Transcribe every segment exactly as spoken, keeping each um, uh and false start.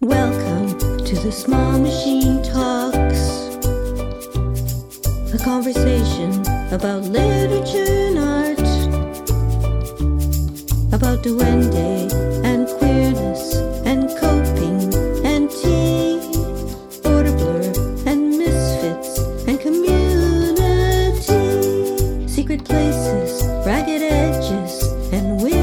Welcome to the Small Machine Talks, a conversation about literature and art, about duende and queerness and coping and tea, border blur and misfits and community, secret places, ragged edges and whimsy.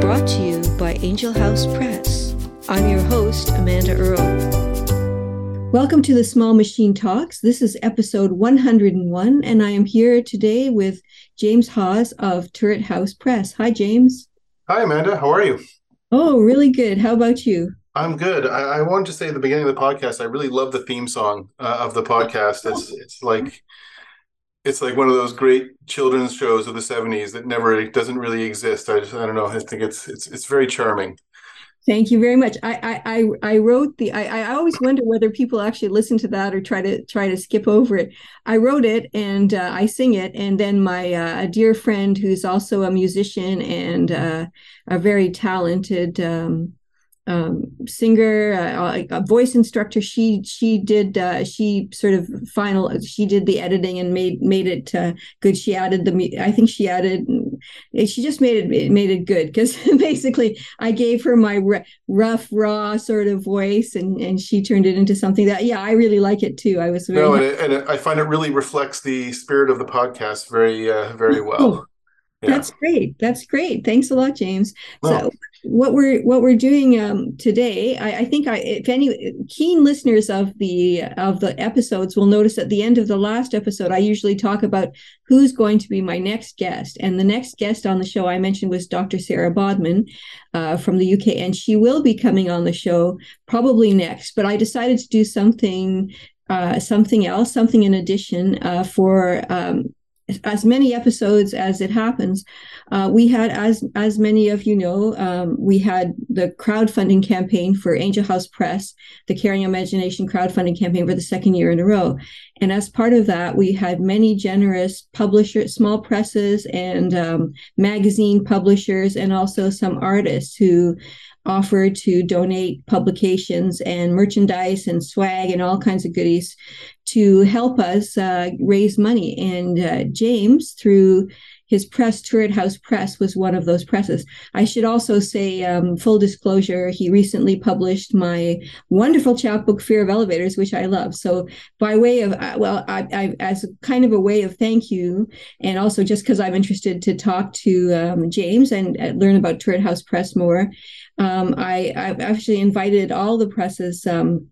Brought to you by Angel House Press. I'm your host, Amanda Earle. Welcome to the Small Machine Talks. This is episode one hundred and one, and I am here today with James Hawes of Turret House Press. Hi, James. Hi, Amanda. How are you? Oh, really good. How about you? I'm good. I, I wanted to say at the beginning of the podcast, I really love the theme song uh, of the podcast. It's it's like it's like one of those great children's shows of the seventies that never, it doesn't really exist. I just, I don't know. I think it's, it's, it's very charming. Thank you very much. I, I, I wrote the, I, I always wonder whether people actually listen to that or try to try to skip over it. I wrote it and uh, I sing it. And then my uh, a dear friend who's also a musician and uh, a very talented um, Um, singer, uh, a voice instructor. She she did uh, she sort of final. She did the editing and made made it uh, good. She added the. I think she added. She just made it made it good because basically I gave her my r- rough raw sort of voice and, and she turned it into something that yeah I really like it too. I was very no and, it, and it, I find it really reflects the spirit of the podcast very uh, very well. Oh. Yeah. That's great. That's great. Thanks a lot, James. Well, so what we're what we're doing um, today, I, I think, I, if any keen listeners of the of the episodes will notice at the end of the last episode, I usually talk about who's going to be my next guest. And the next guest on the show I mentioned was Doctor Sarah Bodman uh, from the U K, and she will be coming on the show probably next. But I decided to do something uh, something else, something in addition uh, for. Um, as many episodes as it happens. Uh, we had, as as many of you know, um, we had the crowdfunding campaign for Angel House Press, the Carrying Imagination crowdfunding campaign for the second year in a row. And as part of that, we had many generous publishers, small presses and um, magazine publishers, and also some artists who offer to donate publications and merchandise and swag and all kinds of goodies to help us uh, raise money. And uh, James, through his press, Turret House Press, was one of those presses. I should also say, um, full disclosure, he recently published my wonderful chapbook, Fear of Elevators, which I love. So by way of, uh, well, I, I, as kind of a way of thank you, and also just because I'm interested to talk to um, James and uh, learn about Turret House Press more, um, I, I've actually invited all the presses um,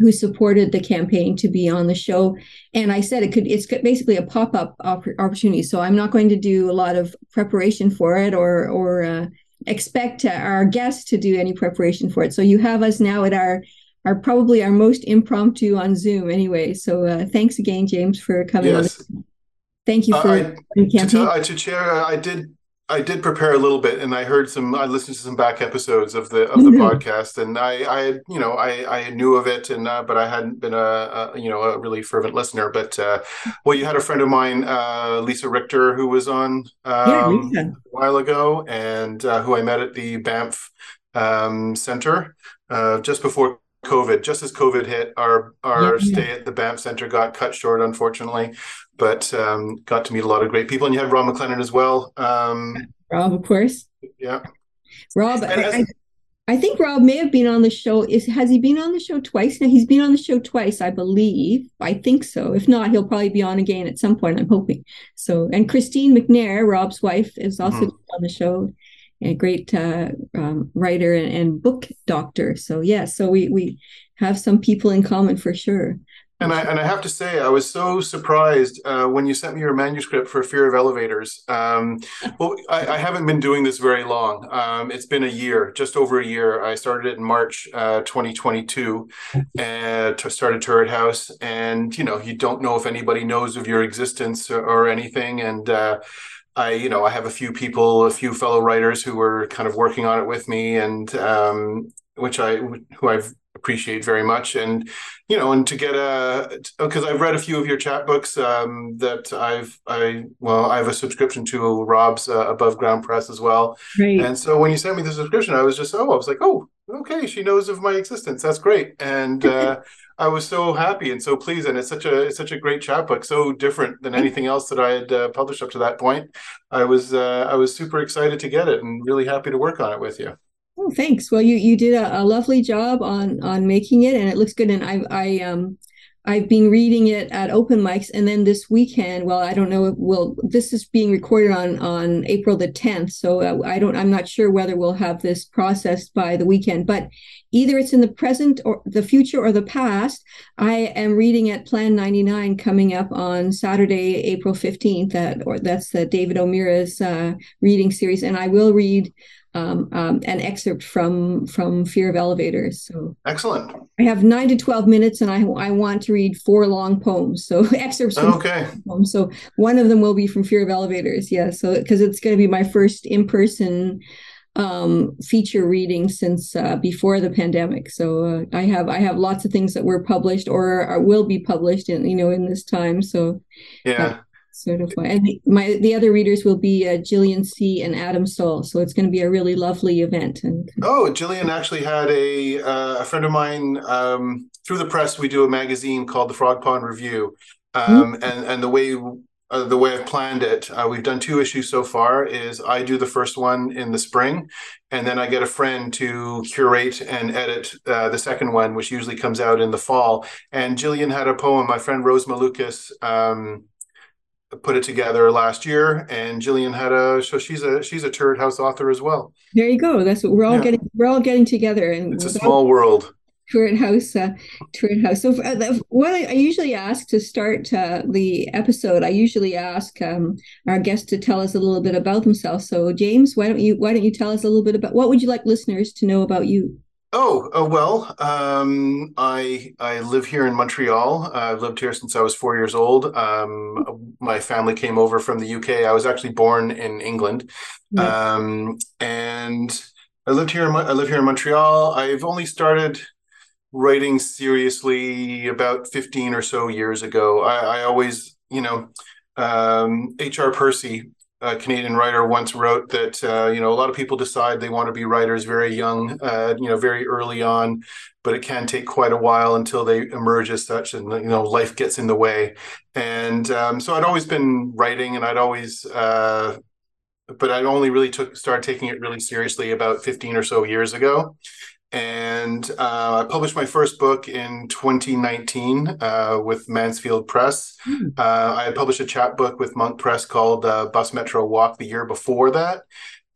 who supported the campaign to be on the show. And I said it could, it's basically a pop-up op- opportunity. So I'm not going to do a lot of preparation for it or or uh, expect our guests to do any preparation for it. So you have us now at our, our probably our most impromptu on Zoom anyway. So uh, thanks again, James, for coming. Yes. On. Thank you for uh, I, the campaign. To, tell, uh, to chair, I did I did prepare a little bit, and I heard some. I listened to some back episodes of the of the mm-hmm. podcast, and I, I, you know, I, I knew of it, and uh, but I hadn't been a, a, you know, a really fervent listener. But uh, well, you had a friend of mine, uh, Lisa Richter, who was on um, yeah, a while ago, and uh, who I met at the Banff um, Centre uh, just before COVID. Just as COVID hit, our our yeah, stay yeah. at the Banff Centre got cut short, unfortunately. But um, got to meet a lot of great people. And you had Rob McLennan as well. Um, Rob, of course. Yeah. Rob, as- I, I think Rob may have been on the show. Is Has he been on the show twice? No, he's been on the show twice, I believe. I think so. If not, he'll probably be on again at some point, I'm hoping. So, and Christine McNair, Rob's wife, is also mm-hmm. on the show. A great uh, um, writer and, and book doctor. So, yeah, so we, we have some people in common for sure. And I and I have to say, I was so surprised uh, when you sent me your manuscript for Fear of Elevators. Um, well, I, I haven't been doing this very long. Um, it's been a year, just over a year. I started it in March uh, twenty twenty-two, and t- started Turret House. And, you know, you don't know if anybody knows of your existence or, or anything. And uh, I, you know, I have a few people, a few fellow writers who were kind of working on it with me, and um, which I, who I appreciate very much. And, you know, and to get a, because I've read a few of your chapbooks um, that I've, I, well, I have a subscription to Rob's uh, Above Ground Press as well. Right. And so when you sent me the subscription, I was just, oh, I was like, oh, okay, she knows of my existence. That's great. And uh, I was so happy and so pleased. And it's such a it's such a great chapbook, so different than anything else that I had uh, published up to that point. I was uh, I was super excited to get it and really happy to work on it with you. Oh, thanks. Well, you you did a, a lovely job on on making it, and it looks good. And I I um I've been reading it at open mics, and then this weekend. Well, I don't know if we'll. This is being recorded on on April the tenth, so I don't. I'm not sure whether we'll have this processed by the weekend. But either it's in the present or the future or the past. I am reading at Plan ninety-nine coming up on Saturday, April fifteenth. That or that's the David O'Meara's uh, reading series, and I will read. Um, um, an excerpt from from Fear of Elevators. So excellent. I have nine to twelve minutes, and I I want to read four long poems. So excerpts. From okay. Poems. So one of them will be from Fear of Elevators. Yeah. So because it's going to be my first in person um, feature reading since uh, before the pandemic. So uh, I have I have lots of things that were published or, or will be published in you know in this time. So yeah. Uh, Sort of fun. And my the other readers will be uh, Gillian C. and Adam Saul, so it's going to be a really lovely event. And oh, Gillian actually had a uh, a friend of mine um, through the press. We do a magazine called the Frog Pond Review, um, mm-hmm. and and the way uh, the way I've planned it, uh, we've done two issues so far. Is I do the first one in the spring, and then I get a friend to curate and edit uh, the second one, which usually comes out in the fall. And Gillian had a poem. My friend Rose Malukas. Um, put it together last year, and Gillian had a so she's a she's a Turret House author as well. There you go. That's what we're all yeah. getting we're all getting together, and it's a small world. Turret House uh, Turret House. So uh, what I, I usually ask to start uh, the episode, I usually ask um, our guests to tell us a little bit about themselves. So James, why don't you why don't you tell us a little bit about what would you like listeners to know about you? Oh, uh, well, um, I I live here in Montreal. Uh, I've lived here since I was four years old. Um, my family came over from the U K. I was actually born in England. Yeah. Um, and I lived here. In, I live here in Montreal. I've only started writing seriously about fifteen or so years ago. I, I always, you know, um, H R Percy. A Canadian writer once wrote that, uh, you know, a lot of people decide they want to be writers very young, uh, you know, very early on, but it can take quite a while until they emerge as such and, you know, life gets in the way. And um, so I'd always been writing and I'd always, uh, but I only really took started taking it really seriously about fifteen or so years ago. And uh, I published my first book in twenty nineteen uh, with Mansfield Press. Mm. Uh, I had published a chapbook with Monk Press called uh, Bus Metro Walk the year before that.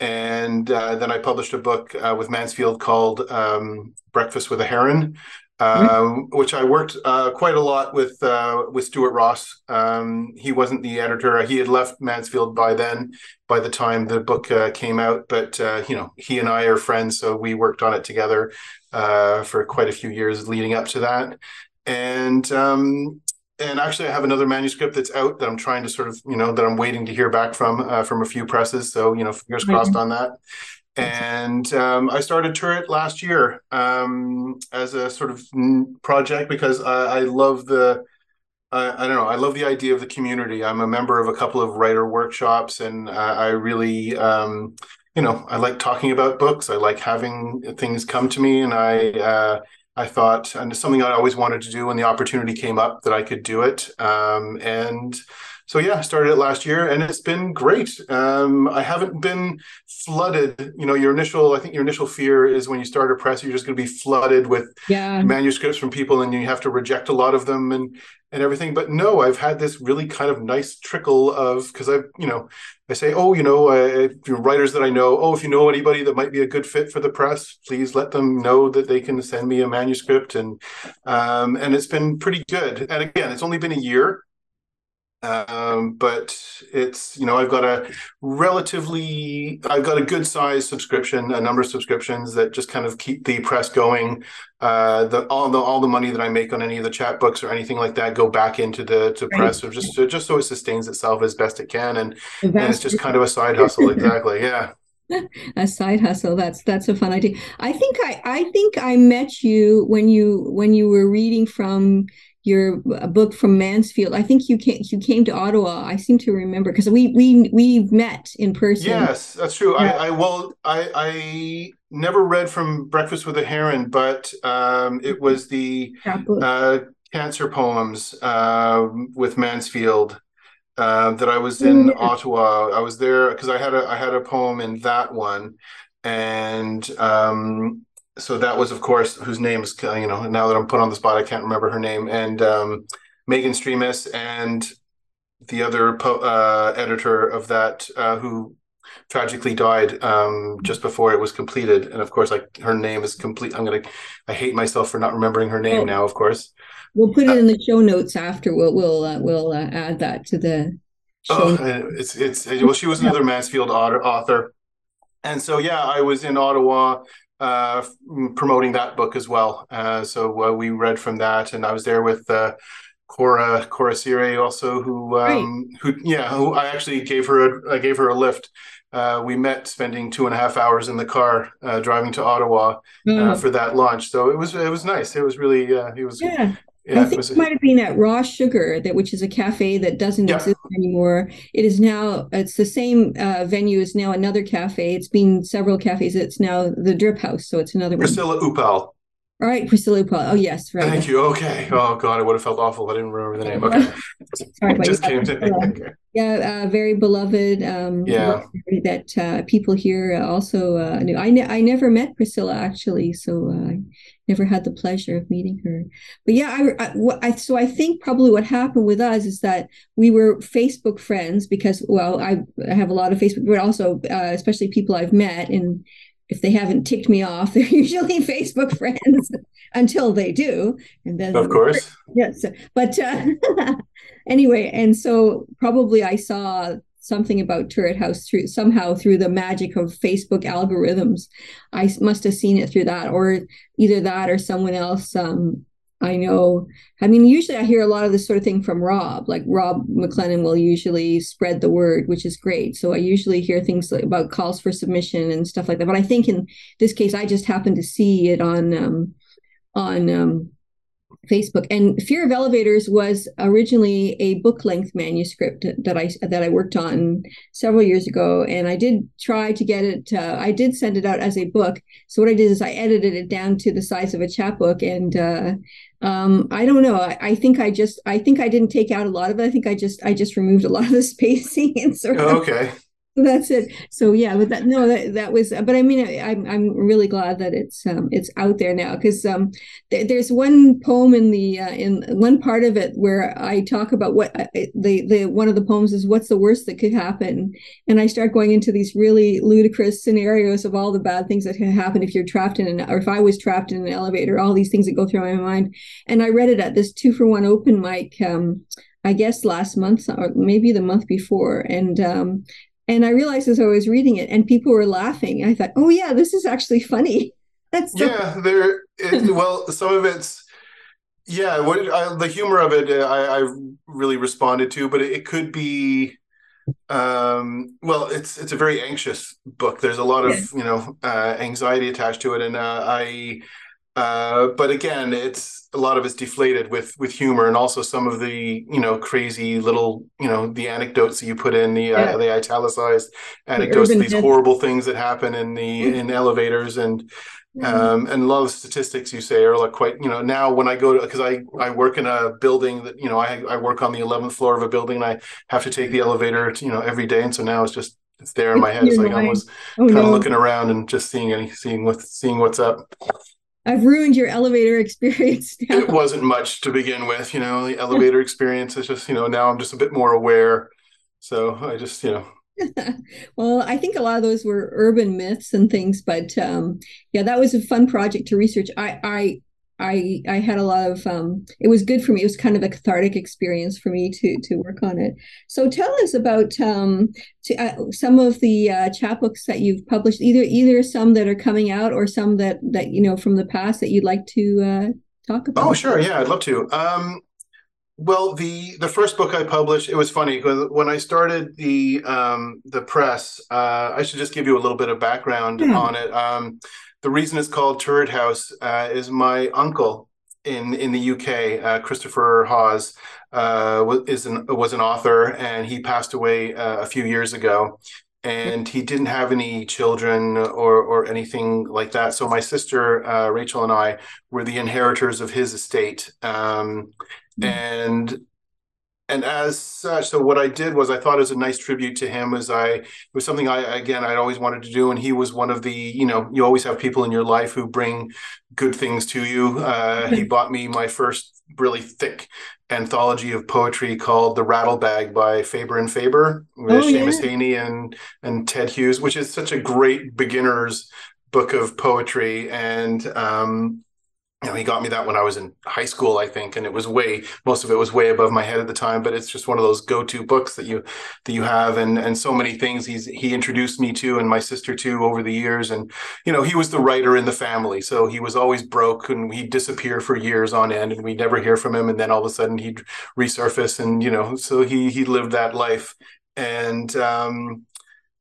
And uh, then I published a book uh, with Mansfield called um, Breakfast with a Heron, uh, mm. which I worked uh, quite a lot with uh, with Stuart Ross. Um, he wasn't the editor. He had left Mansfield by then, by the time the book uh, came out. But, uh, you know, he and I are friends, so we worked on it together uh, for quite a few years leading up to that. And um, and actually, I have another manuscript that's out that I'm trying to sort of, you know, that I'm waiting to hear back from, uh, from a few presses. So, you know, fingers mm-hmm. crossed on that. And um, I started Turret last year um, as a sort of project because I, I love the, I, I don't know, I love the idea of the community. I'm a member of a couple of writer workshops, and uh, I really, um, you know, I like talking about books. I like having things come to me, and I, uh, I thought, and it's something I always wanted to do when the opportunity came up that I could do it. Um, and so, yeah, I started it last year, and it's been great. Um, I haven't been flooded. You know, your initial, I think your initial fear is when you start a press, you're just going to be flooded with yeah. manuscripts from people, and you have to reject a lot of them and and everything. But no, I've had this really kind of nice trickle of, because I've, you know, I say, oh, you know, uh, writers that I know, oh, if you know anybody that might be a good fit for the press, please let them know that they can send me a manuscript. And um, and it's been pretty good. And again, it's only been a year. Um, but it's, you know, I've got a relatively, I've got a good size subscription, a number of subscriptions that just kind of keep the press going. Uh, the, all the, all the money that I make on any of the chapbooks or anything like that go back into the to press, or just, just so it sustains itself as best it can. And, and it's just kind of a side hustle. Exactly. Yeah. A side hustle. That's that's a fun idea. I think I I think I met you when you when you were reading from your a book from Mansfield. I think you came you came to Ottawa. I seem to remember because we we we met in person. Yes, that's true. Yeah. I, I well I I never read from Breakfast with a Heron, but um, it was the uh, cancer poems uh, with Mansfield. Uh, that I was in mm-hmm. Ottawa. I was there because I had a I had a poem in that one, and um, so that was, of course, whose name is, you know, now that I'm put on the spot, I can't remember her name, and um, Megan Strimis and the other po uh, editor of that uh, who tragically died um, just before it was completed, and of course, like her name is complete. I'm gonna I hate myself for not remembering her name oh. now. Of course. We'll put it in the show notes after. We'll we'll uh, we'll uh, add that to the show. Oh, it's it's well. She was another Mansfield author, and so yeah, I was in Ottawa uh, promoting that book as well. Uh, so uh, we read from that, and I was there with uh, Cora Cora Sire also, who um, who yeah, who I actually gave her a, I gave her a lift. Uh, we met spending two and a half hours in the car uh, driving to Ottawa mm. uh, for that launch. So it was it was nice. It was really uh, it was yeah. Yeah, I think it, it might have been at Raw Sugar, that which is a cafe that doesn't yeah. exist anymore. It is now, it's the same uh, venue is now another cafe. It's been several cafes. It's now the Drip House. So it's another Priscilla one. Uppal. All right, Priscilla Uppal. Oh, yes. Right. Thank you. Okay. Oh, God, I would have felt awful. I didn't remember the name. Okay. Sorry, it just came to me. Yeah, uh, very beloved. Um, yeah. That uh, people here also uh, knew. I, ne I never met Priscilla, actually. So I uh, never had the pleasure of meeting her. But yeah, I, I, I, so I think probably what happened with us is that we were Facebook friends because, well, I, I have a lot of Facebook, but also uh, especially people I've met. And if they haven't ticked me off, they're usually Facebook friends until they do. And then, of course. Yes. But uh, anyway, and so probably I saw something about Turret House through somehow through the magic of Facebook algorithms. I must have seen it through that, or either that or someone else um, I know. I mean, usually I hear a lot of this sort of thing from Rob, like Rob McLennan will usually spread the word, which is great. So I usually hear things like about calls for submission and stuff like that. But I think in this case, I just happened to see it on um, on um, Facebook. And Fear of Elevators was originally a book length manuscript that I that I worked on several years ago, and I did try to get it uh, I did send it out as a book. So what I did is I edited it down to the size of a chapbook, and uh, um, I don't know, I, I think I just I think I didn't take out a lot of it. I think I just I just removed a lot of the spacing and sort oh, okay. of okay that's it. So yeah, but that no, that that was. But I mean, I, I'm I'm really glad that it's um it's out there now, because um th there's one poem in the uh, in one part of it where I talk about what I, the the one of the poems is what's the worst that could happen, and I start going into these really ludicrous scenarios of all the bad things that can happen if you're trapped in an or if I was trapped in an elevator, all these things that go through my mind. And I read it at this two for one open mic, um I guess last month or maybe the month before, and um. And I realized as I was reading it, and people were laughing. I thought, "Oh yeah, this is actually funny." That's so yeah. There, it, well, some of it's yeah. What I, the humor of it, I, I really responded to, but it, it could be. Um, well, it's it's a very anxious book. There's a lot of yes. you know uh, anxiety attached to it, and uh, I. Uh, but again, it's a lot of it's deflated with with humor, and also some of the you know crazy little you know the anecdotes that you put in the uh, yeah. the italicized anecdotes, the these myth. horrible things that happen in the mm-hmm. in elevators, and mm-hmm. um, and a lot of statistics you say are like quite you know now when I go to because I I work in a building that you know I I work on the eleventh floor of a building, and I have to take the elevator to, you know every day, and so now it's just it's there in my head. It's like mind. almost oh, kind no. of looking around and just seeing any seeing what seeing what's up. I've ruined your elevator experience now. It wasn't much to begin with, you know, the elevator experience is just, you know, now I'm just a bit more aware. So I just, you know. Well, I think a lot of those were urban myths and things, but um, yeah, that was a fun project to research. I, I I I had a lot of, um, it was good for me. It was kind of a cathartic experience for me to to work on it. So tell us about um, to, uh, some of the uh, chapbooks that you've published, either either some that are coming out or some that, that you know, from the past that you'd like to uh, talk about. Oh, sure. Yeah, I'd love to. Um, well, the the first book I published, it was funny. When I started the, um, the press, uh, I should just give you a little bit of background yeah. on it. Um The reason it's called Turret House uh, is my uncle in in the U K, uh, Christopher Hawes, uh, was is an was an author, and he passed away uh, a few years ago. And he didn't have any children or or anything like that. So my sister uh, Rachel and I were the inheritors of his estate, um, mm-hmm. and. And as such, so what I did was I thought it was a nice tribute to him. As I it was something I again I'd always wanted to do, and he was one of the you know you always have people in your life who bring good things to you. Uh, he bought me my first really thick anthology of poetry called The Rattle Bag by Faber and Faber with oh, Seamus yeah. Haney and and Ted Hughes, which is such a great beginner's book of poetry. And um, you know, he got me that when I was in high school, I think, and it was way, most of it was way above my head at the time, but it's just one of those go-to books that you that you have, and and so many things he's he introduced me to, and my sister to, over the years. And you know, he was the writer in the family, so he was always broke, and he'd disappear for years on end, and we'd never hear from him, and then all of a sudden he'd resurface, and you know, so he he lived that life. And um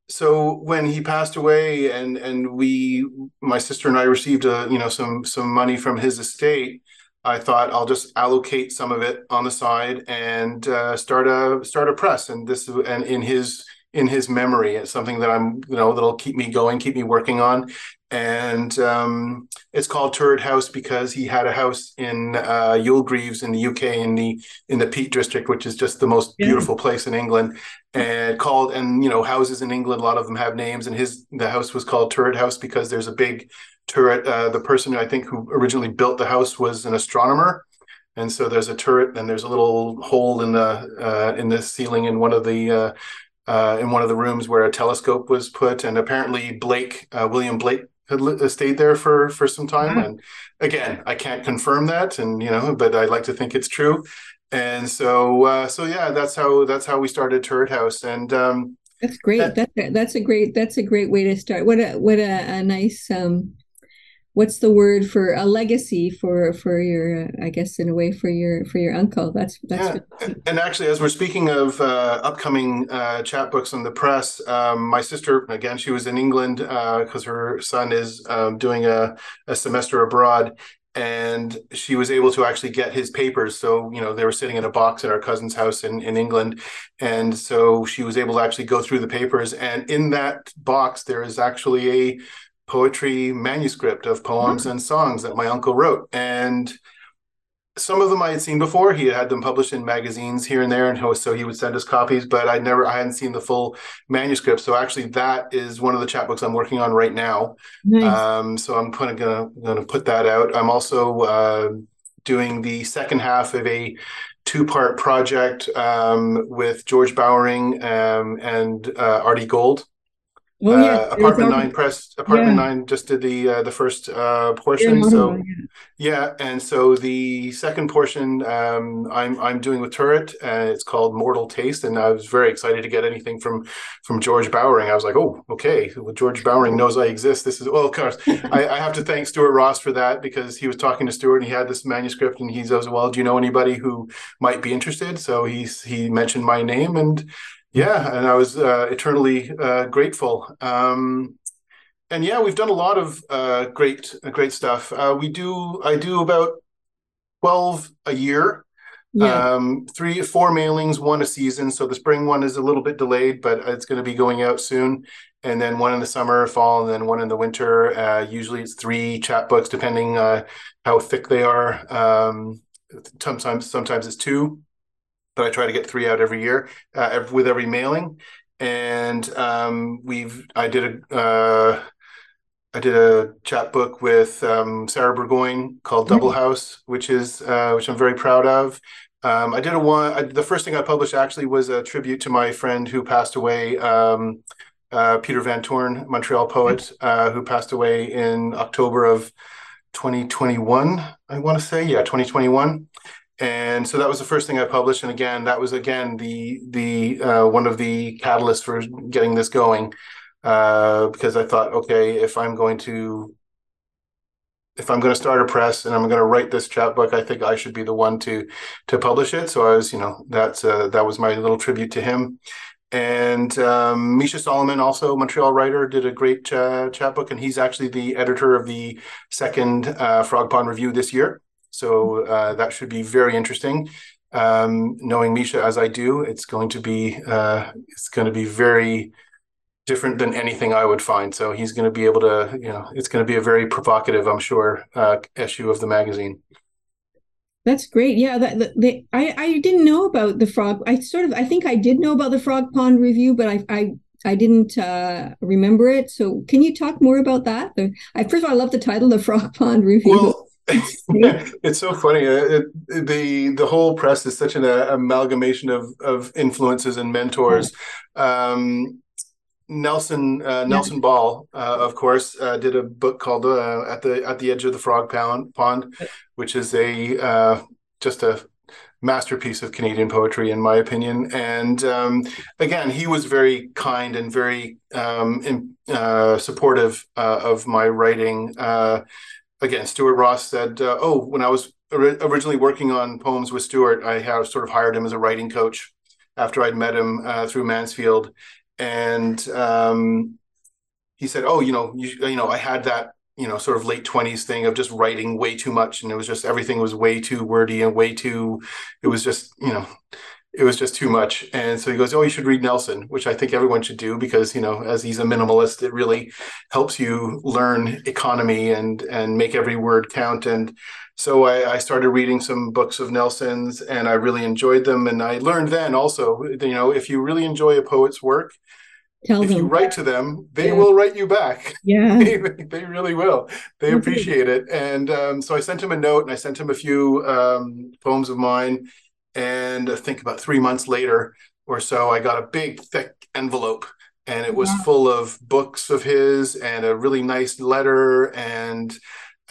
so when he passed away, and and we, my sister and I received a, you know, some some money from his estate, I thought I'll just allocate some of it on the side and uh, start a start a press. And this and in his in his memory, it's something that I'm you know that'll keep me going, keep me working on. And um, it's called Turret House because he had a house in uh, Yule Greaves in the U K, in the in the Peak District, which is just the most yeah. beautiful place in England. And called and you know houses in England, a lot of them have names. And his the house was called Turret House because there's a big turret. Uh, the person I think who originally built the house was an astronomer, and so there's a turret and there's a little hole in the uh, in the ceiling in one of the. Uh, Uh, in one of the rooms where a telescope was put, and apparently Blake, uh, William Blake, had li- stayed there for for some time. Mm-hmm. And again, I can't confirm that, and you know, but I like to think it's true. And so, uh, so yeah, that's how that's how we started Turret House. And um, that's great. That, that's a, that's a great that's a great way to start. What a what a, a nice. Um, what's the word for a legacy for, for your, uh, I guess in a way for your, for your uncle. That's, that's yeah. really- And actually, as we're speaking of uh, upcoming uh, chapbooks in the press, um, my sister, again, she was in England because uh, her son is um, doing a, a semester abroad, and she was able to actually get his papers. So, you know, they were sitting in a box at our cousin's house in, in England. And so she was able to actually go through the papers. And in that box, there is actually a poetry manuscript of poems mm-hmm. and songs that my uncle wrote. And some of them I had seen before. He had them published in magazines here and there, and so he would send us copies, but I'd never, I hadn't seen the full manuscript. So actually that is one of the chapbooks I'm working on right now. Nice. Um, so I'm gonna, gonna put that out. I'm also uh, doing the second half of a two-part project um, with George Bowering um, and uh, Artie Gold. Oh, uh, yes, apartment nine press apartment yeah. nine just did the uh, the first uh, portion yeah, so yeah. yeah and so the second portion um, I'm I'm doing with Turret, and uh, it's called Mortal Taste, and I was very excited to get anything from from George Bowering. I was like, oh okay, well, George Bowering knows I exist. This is well of course I, I have to thank Stuart Ross for that, because he was talking to Stuart and he had this manuscript, and he says, well, do you know anybody who might be interested? So he's he mentioned my name, and yeah, and I was uh, eternally uh, grateful. Um, and yeah, we've done a lot of uh, great, great stuff. Uh, we do, I do about twelve a year, yeah. um, three, four mailings, one a season. So the spring one is a little bit delayed, but it's going to be going out soon. And then one in the summer, fall, and then one in the winter. Uh, usually it's three chapbooks, depending uh, how thick they are. Um, sometimes, sometimes it's two. But I try to get three out every year uh, every, with every mailing. And um, we've I did a uh, I did a chapbook with um, Sarah Burgoyne called Double House, which is uh, which I'm very proud of. Um, I did a one. I, the first thing I published actually was a tribute to my friend who passed away, um, uh, Peter Van Torn, Montreal poet, uh, who passed away in October of twenty twenty-one, I want to say. Yeah, twenty twenty-one. And so that was the first thing I published. And again, that was, again, the the uh, one of the catalysts for getting this going, uh, because I thought, okay, if I'm going to if I'm going to start a press and I'm going to write this chapbook, I think I should be the one to to publish it. So I was, you know, that's uh, that was my little tribute to him. And um, Misha Solomon, also Montreal writer, did a great uh, chapbook, and he's actually the editor of the second uh, Frog Pond Review this year. So uh, that should be very interesting. Um, knowing Misha as I do, it's going to be uh, it's going to be very different than anything I would find. So he's going to be able to, you know, it's going to be a very provocative, I'm sure, uh, issue of the magazine. That's great. Yeah, that, that they, I I didn't know about the frog. I sort of I think I did know about the Frog Pond Review, but I I I didn't uh, remember it. So can you talk more about that? I first of all, I love the title, the Frog Pond Review. Well, it's so funny. It, it, the the whole press is such an uh, amalgamation of of influences and mentors. Yeah. Um, Nelson uh, Nelson Ball, uh, of course, uh, did a book called uh, "At the At the Edge of the Frog Pond," which is a uh, just a masterpiece of Canadian poetry, in my opinion. And um, again, he was very kind and very um, in, uh, supportive uh, of my writing. Uh, again, Stuart Ross said, uh, "Oh, when I was ori- originally working on poems with Stuart, I have sort of hired him as a writing coach after I'd met him uh, through Mansfield." And um, he said, "Oh, you know, you, you know, I had that, you know, sort of late twenties thing of just writing way too much, and it was just everything was way too wordy and way too. It was just, you know, it was just too much." And so he goes, "Oh, you should read Nelson," which I think everyone should do because, you know, as he's a minimalist, it really helps you learn economy and and make every word count. And so I, I started reading some books of Nelson's, and I really enjoyed them. And I learned then also, you know, if you really enjoy a poet's work, Tell if them. you write to them, they yeah. will write you back. Yeah, they, they really will. They appreciate it. And um, so I sent him a note, and I sent him a few um, poems of mine. And I think about three months later or so, I got a big, thick envelope. And it was yeah. full of books of his and a really nice letter. And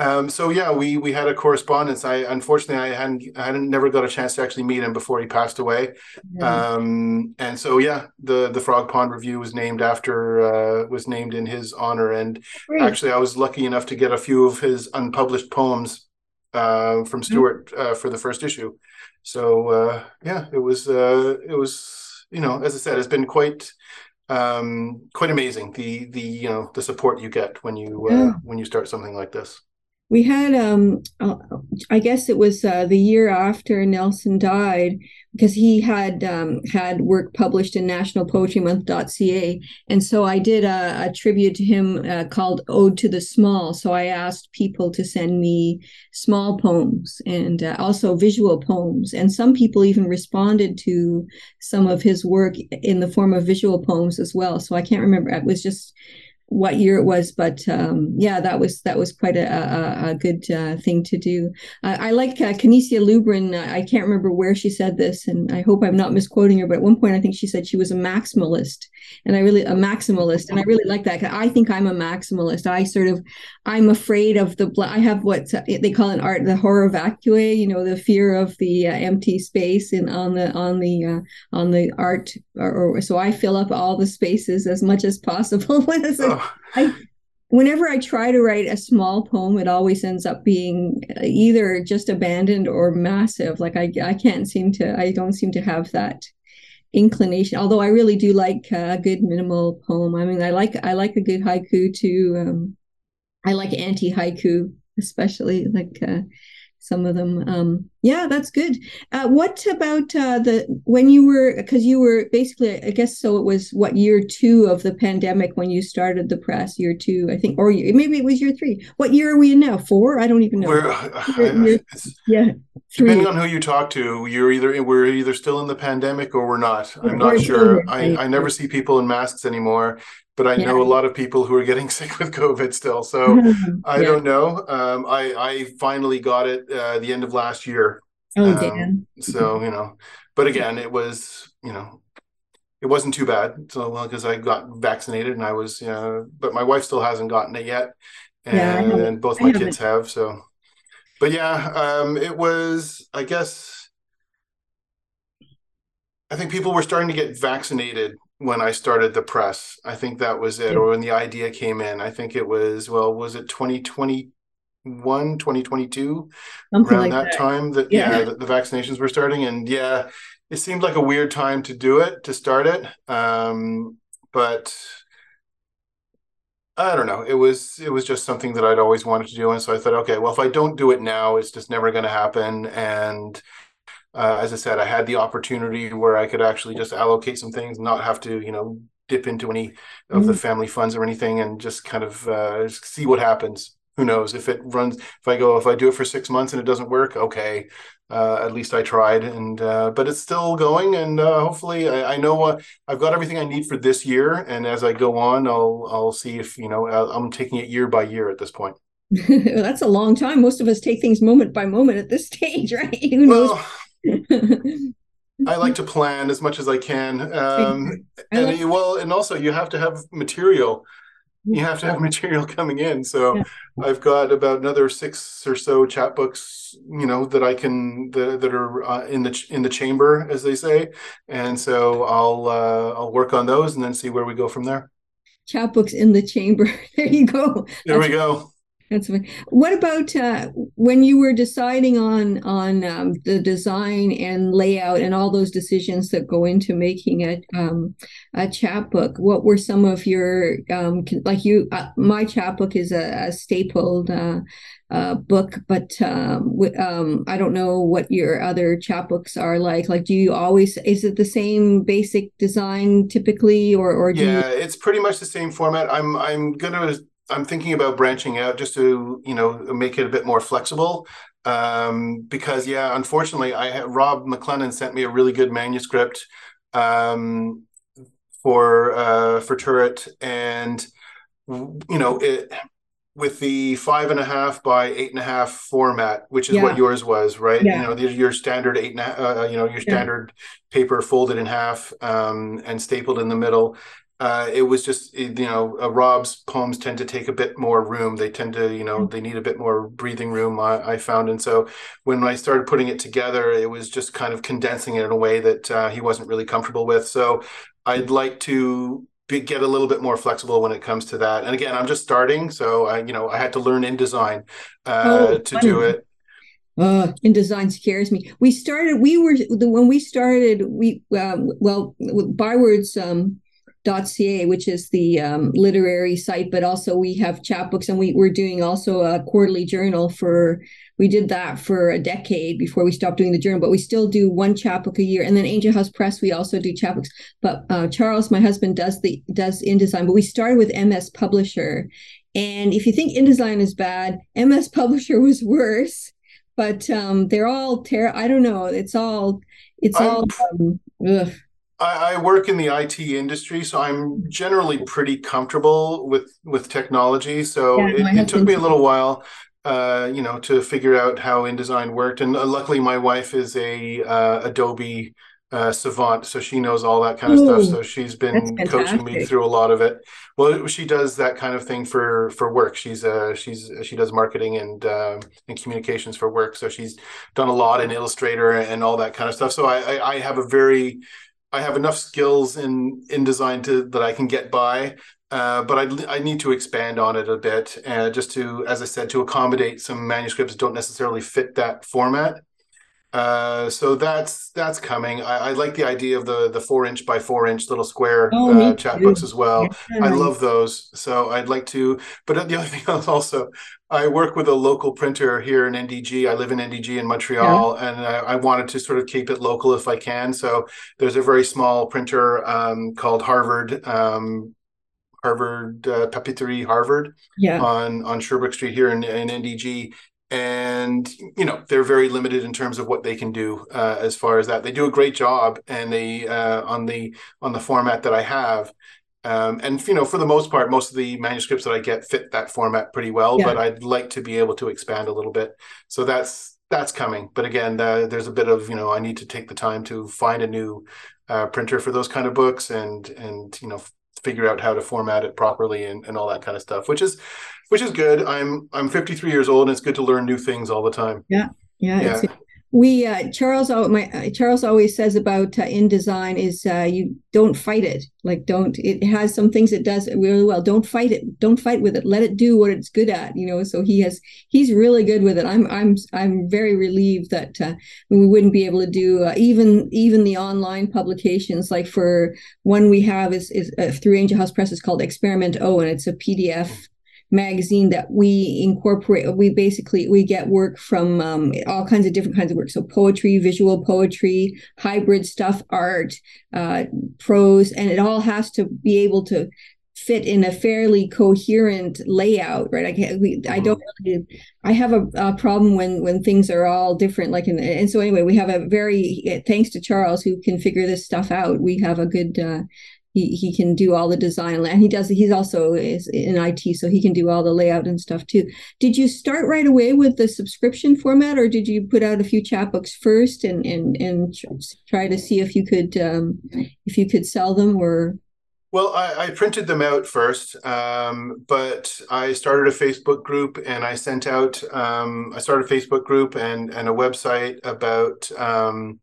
Um, so yeah, we we had a correspondence. I unfortunately I hadn't I hadn't never got a chance to actually meet him before he passed away. Yeah. Um, and so yeah, the the Frog Pond Review was named after uh, was named in his honor. And Great. actually, I was lucky enough to get a few of his unpublished poems uh, from Stuart uh, for the first issue. So uh, yeah, it was uh, it was you know as I said, it's been quite um, quite amazing the the you know the support you get when you uh, yeah. when you start something like this. We had, um, uh, I guess it was uh, the year after Nelson died, because he had um, had work published in national poetry month dot c a. And so I did a, a tribute to him uh, called Ode to the Small. So I asked people to send me small poems and uh, also visual poems. And some people even responded to some of his work in the form of visual poems as well. So I can't remember. It was just... what year it was, but um, yeah, that was that was quite a, a, a good uh, thing to do. Uh, I like uh, Kinesia Lubrin. I can't remember where she said this, and I hope I'm not misquoting her. But at one point, I think she said she was a maximalist, and I really a maximalist, and I really like that. I think I'm a maximalist. I sort of I'm afraid of the. I have what they call in art the horror vacui. You know, the fear of the uh, empty space in on the on the uh, on the art. Or, or so I fill up all the spaces as much as possible. I, whenever I try to write a small poem, it always ends up being either just abandoned or massive. Like I, I can't seem to, I don't seem to have that inclination. Although I really do like a good minimal poem. I mean, I like, I like a good haiku too. Um, I like anti-haiku, especially like uh, some of them. Um, yeah, that's good. Uh, what about uh, the when you were, because you were basically, I guess, so it was what year two of the pandemic when you started the press, year two, I think, or year, maybe it was year three. What year are we in now? Four? I don't even know. We're, year, year, yeah, three. Depending on who you talk to, you're either we're either still in the pandemic or we're not. I'm not sure. I, I never see people in masks anymore. But I yeah. know a lot of people who are getting sick with COVID still. So I yeah. don't know. Um, I, I finally got it uh, the end of last year. Oh, um, damn. So, you know, but again, it was, you know, it wasn't too bad. So well, because I got vaccinated and I was, uh, but my wife still hasn't gotten it yet. and yeah, both my kids have. So, but yeah, um, it was, I guess, I think people were starting to get vaccinated when I started the press. I think that was it, or when the idea came in. I think it was, well, was it twenty twenty-one, twenty twenty-two, something around like that, that time that yeah, yeah the, the vaccinations were starting, and yeah, it seemed like a weird time to do it, to start it, um, but I don't know. It was it was just something that I'd always wanted to do, and so I thought, okay, well, if I don't do it now, it's just never going to happen. And uh, as I said, I had the opportunity where I could actually just allocate some things, not have to, you know, dip into any of mm-hmm. the family funds or anything, and just kind of uh, see what happens. Who knows if it runs? If I go, if I do it for six months and it doesn't work, okay, uh, at least I tried. And uh, but it's still going, and uh, hopefully, I, I know uh, I've got everything I need for this year. And as I go on, I'll I'll see if you know I'm taking it year by year at this point. That's a long time. Most of us take things moment by moment at this stage, right? Who knows? Well, I like to plan as much as I can, um, I like- and well, and also you have to have material. You have to have material coming in. So yeah. I've got about another six or so chapbooks, you know, that I can, the, that are uh, in the, ch- in the chamber, as they say. And so I'll, uh, I'll work on those and then see where we go from there. Chapbooks in the chamber. There you go. There that's, we go. That's fun. What about uh, when you were deciding on, on um, the design and layout and all those decisions that go into making a, um, a chapbook? What were some of your, um, like you, uh, my chapbook is a, a stapled uh, uh, book, but um, w- um, I don't know what your other chapbooks are like. Like, do you always, is it the same basic design typically, or, or do yeah, you- it's pretty much the same format. I'm, I'm going to, I'm thinking about branching out just to, you know, make it a bit more flexible, um, because, yeah, unfortunately, I had, Rob McLennan sent me a really good manuscript um, for uh, for Turret, and you know it with the five and a half by eight and a half format, which is yeah. what yours was, right? Yeah. You know, the, your standard eight and a, uh, you know, your standard yeah. paper folded in half um, and stapled in the middle. Uh, it was just, you know, uh, Rob's poems tend to take a bit more room. They tend to, you know, they need a bit more breathing room, I, I found. And so when I started putting it together, it was just kind of condensing it in a way that uh, he wasn't really comfortable with. So I'd like to be, get a little bit more flexible when it comes to that. And again, I'm just starting. So, I, you know, I had to learn InDesign uh, oh, to funny. do it. Uh, InDesign scares me. We started, we were, when we started, we, uh, well, Bywords, um, .ca, which is the um, literary site, but also we have chapbooks, and we were doing also a quarterly journal for, we did that for a decade before we stopped doing the journal, but we still do one chapbook a year. And then Angel House Press, we also do chapbooks, but uh, Charles, my husband, does the does InDesign, but we started with M S Publisher. And if you think InDesign is bad, M S Publisher was worse, but um, they're all, ter- I don't know, it's all, it's I'm- all, um, ugh. I work in the I T industry, so I'm generally pretty comfortable with, with technology. So yeah, it, it took me a little while, uh, you know, to figure out how InDesign worked. And uh, luckily, my wife is a uh, Adobe uh, savant, so she knows all that kind of Ooh, stuff. So she's been coaching me through a lot of it. Well, she does that kind of thing for, for work. She's uh, she's she does marketing and uh, and communications for work. So she's done a lot in Illustrator and all that kind of stuff. So I I, I have a very I have enough skills in InDesign to, that I can get by, uh, but I, I need to expand on it a bit, uh, just to, as I said, to accommodate some manuscripts that don't necessarily fit that format. Uh, so that's that's coming. I, I like the idea of the the four inch by four inch little square oh, uh, chapbooks as well. Yeah. I love those. So I'd like to. But the other thing else also, I work with a local printer here in N D G. I live in N D G in Montreal, yeah. and I, I wanted to sort of keep it local if I can. So there's a very small printer um, called Harvard. Um, Harvard uh, Papeterie Harvard yeah. on on Sherbrooke Street here in, in N D G. And, you know, they're very limited in terms of what they can do uh, as far as that. They do a great job, and they uh, on the on the format that I have. Um, and, you know, for the most part, most of the manuscripts that I get fit that format pretty well. Yeah. But I'd like to be able to expand a little bit. So that's that's coming. But again, uh, there's a bit of, you know, I need to take the time to find a new uh, printer for those kind of books and, and you know, figure out how to format it properly and, and all that kind of stuff, which is which is good. I'm I'm fifty-three years old, and it's good to learn new things all the time. Yeah, yeah. yeah. It's, we uh, Charles, my uh, Charles always says about uh, InDesign is uh, you don't fight it. Like don't. It has some things it does really well. Don't fight it. Don't fight with it. Let it do what it's good at. You know. So he has. He's really good with it. I'm. I'm. I'm very relieved that uh, we wouldn't be able to do uh, even even the online publications. Like for one we have is is uh, through Angel House Press. It's called Experiment O, and it's a P D F magazine that we incorporate. We basically we get work from um, all kinds of different kinds of work. So poetry, visual poetry, hybrid stuff, art, uh, prose, and it all has to be able to fit in a fairly coherent layout, right? I can't. We, I don't. Really, I have a, a problem when when things are all different. Like in, and so anyway, we have a very thanks to Charles who can figure this stuff out. We have a good. Uh, He he can do all the design, and he does. He's also is in I T, so he can do all the layout and stuff too. Did you start right away with the subscription format, or did you put out a few chapbooks first and and and try to see if you could um, if you could sell them or? Well, I, I printed them out first, um, but I started a Facebook group, and I sent out. Um, I started a Facebook group and and a website about. Um,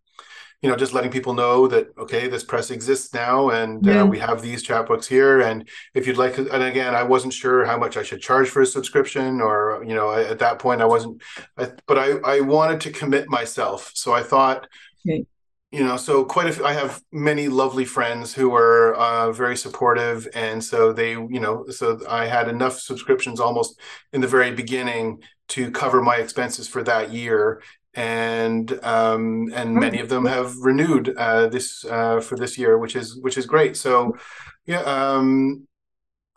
You know, just letting people know that, okay, this press exists now, and yeah. uh, we have these chapbooks here. And if you'd like, and again, I wasn't sure how much I should charge for a subscription, or, you know, I, at that point I wasn't, I, but I, I wanted to commit myself. So I thought, okay. you know, so quite a few, I have many lovely friends who were uh, very supportive. And so they, you know, so I had enough subscriptions almost in the very beginning to cover my expenses for that year. And um, and many of them have renewed uh, this uh, for this year, which is which is great. So, yeah, um,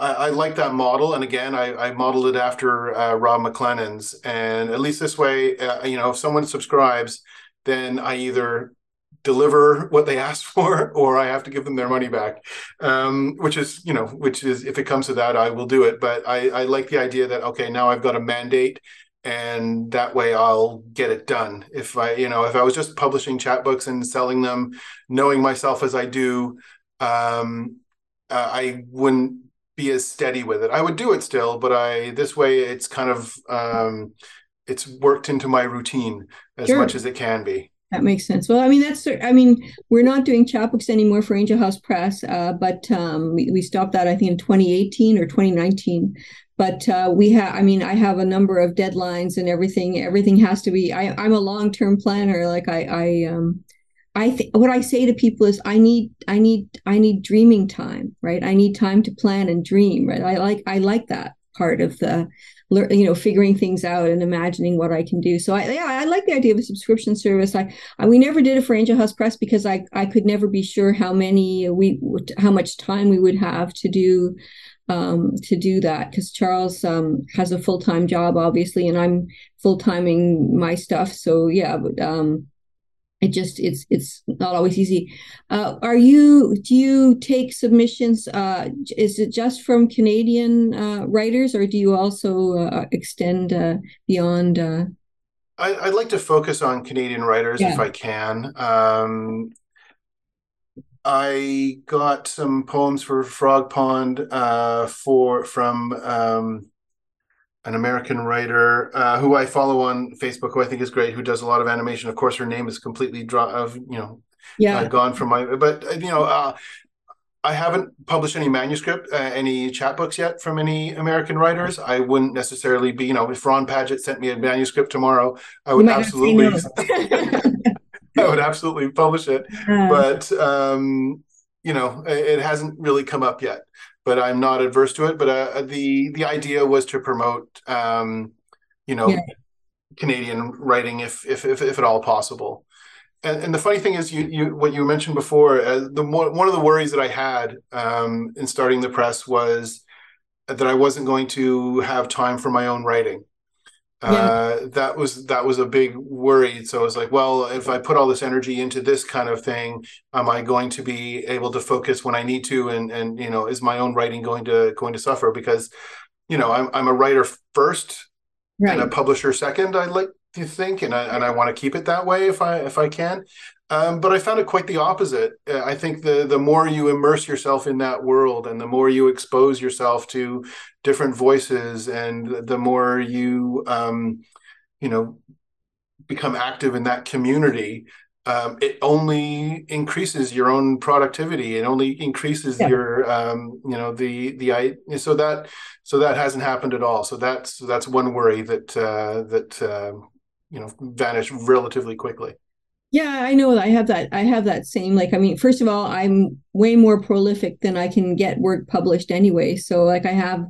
I, I like that model. And again, I, I modeled it after uh, Rob McLennan's. And at least this way, uh, you know, if someone subscribes, then I either deliver what they asked for, or I have to give them their money back. Um, which is, you know, which is if it comes to that, I will do it. But I, I like the idea that okay, now I've got a mandate. And that way I'll get it done. If I, you know, if I was just publishing chapbooks and selling them, knowing myself as I do, um, uh, I wouldn't be as steady with it. I would do it still, but I, this way it's kind of, um, it's worked into my routine as sure. much as it can be. That makes sense. Well, I mean, that's, I mean, we're not doing chapbooks anymore for Angel House Press, uh, but um, we, we stopped that, I think, in twenty eighteen or twenty nineteen. But uh, we have, I mean, I have a number of deadlines and everything, everything has to be, I, I'm a long-term planner. Like I, I, um, I th- what I say to people is I need, I need, I need dreaming time, right? I need time to plan and dream, right? I like, I like that part of the, you know, figuring things out and imagining what I can do. So I, yeah, I like the idea of a subscription service. I, I we never did it for Angel House Press because I, I could never be sure how many we, how much time we would have to do, um, to do that because Charles um, has a full time job, obviously, and I'm full timing my stuff. So yeah, but um, it just it's it's not always easy. Uh, are you do you take submissions? Uh, is it just from Canadian uh, writers, or do you also uh, extend uh, beyond? Uh... I, I'd like to focus on Canadian writers yeah. if I can. Um, I got some poems for Frog Pond uh, for from um, an American writer uh, who I follow on Facebook, who I think is great, who does a lot of animation. Of course, her name is completely drawn of you know yeah. uh, gone from my. But you know, uh, I haven't published any manuscript, uh, any chapbooks yet from any American writers. I wouldn't necessarily be you know if Ron Padgett sent me a manuscript tomorrow, I would absolutely. I would absolutely publish it, uh, but um, you know it hasn't really come up yet. But I'm not adverse to it. But uh, the the idea was to promote, um, you know, yeah. Canadian writing if, if if if at all possible. And, and the funny thing is, you you what you mentioned before, uh, the one of the worries that I had um, in starting the press was that I wasn't going to have time for my own writing. Yeah. Uh, that was that was a big worry. So I was like, well, if I put all this energy into this kind of thing, am I going to be able to focus when I need to? And and you know, is my own writing going to going to suffer? Because, you know, I'm I'm a writer first right. and a publisher second. I like you think, and I, and I want to keep it that way if I if I can. Um, but I found it quite the opposite. I think the the more you immerse yourself in that world, and the more you expose yourself to different voices, and the more you um, you know become active in that community, um, it only increases your own productivity. It only increases yeah. your um, you know the the so that so that hasn't happened at all. So that's that's one worry that uh, that uh, you know vanished relatively quickly. Yeah, I know. I have that. I have that same, like, I mean, first of all, I'm way more prolific than I can get work published anyway. So like I have,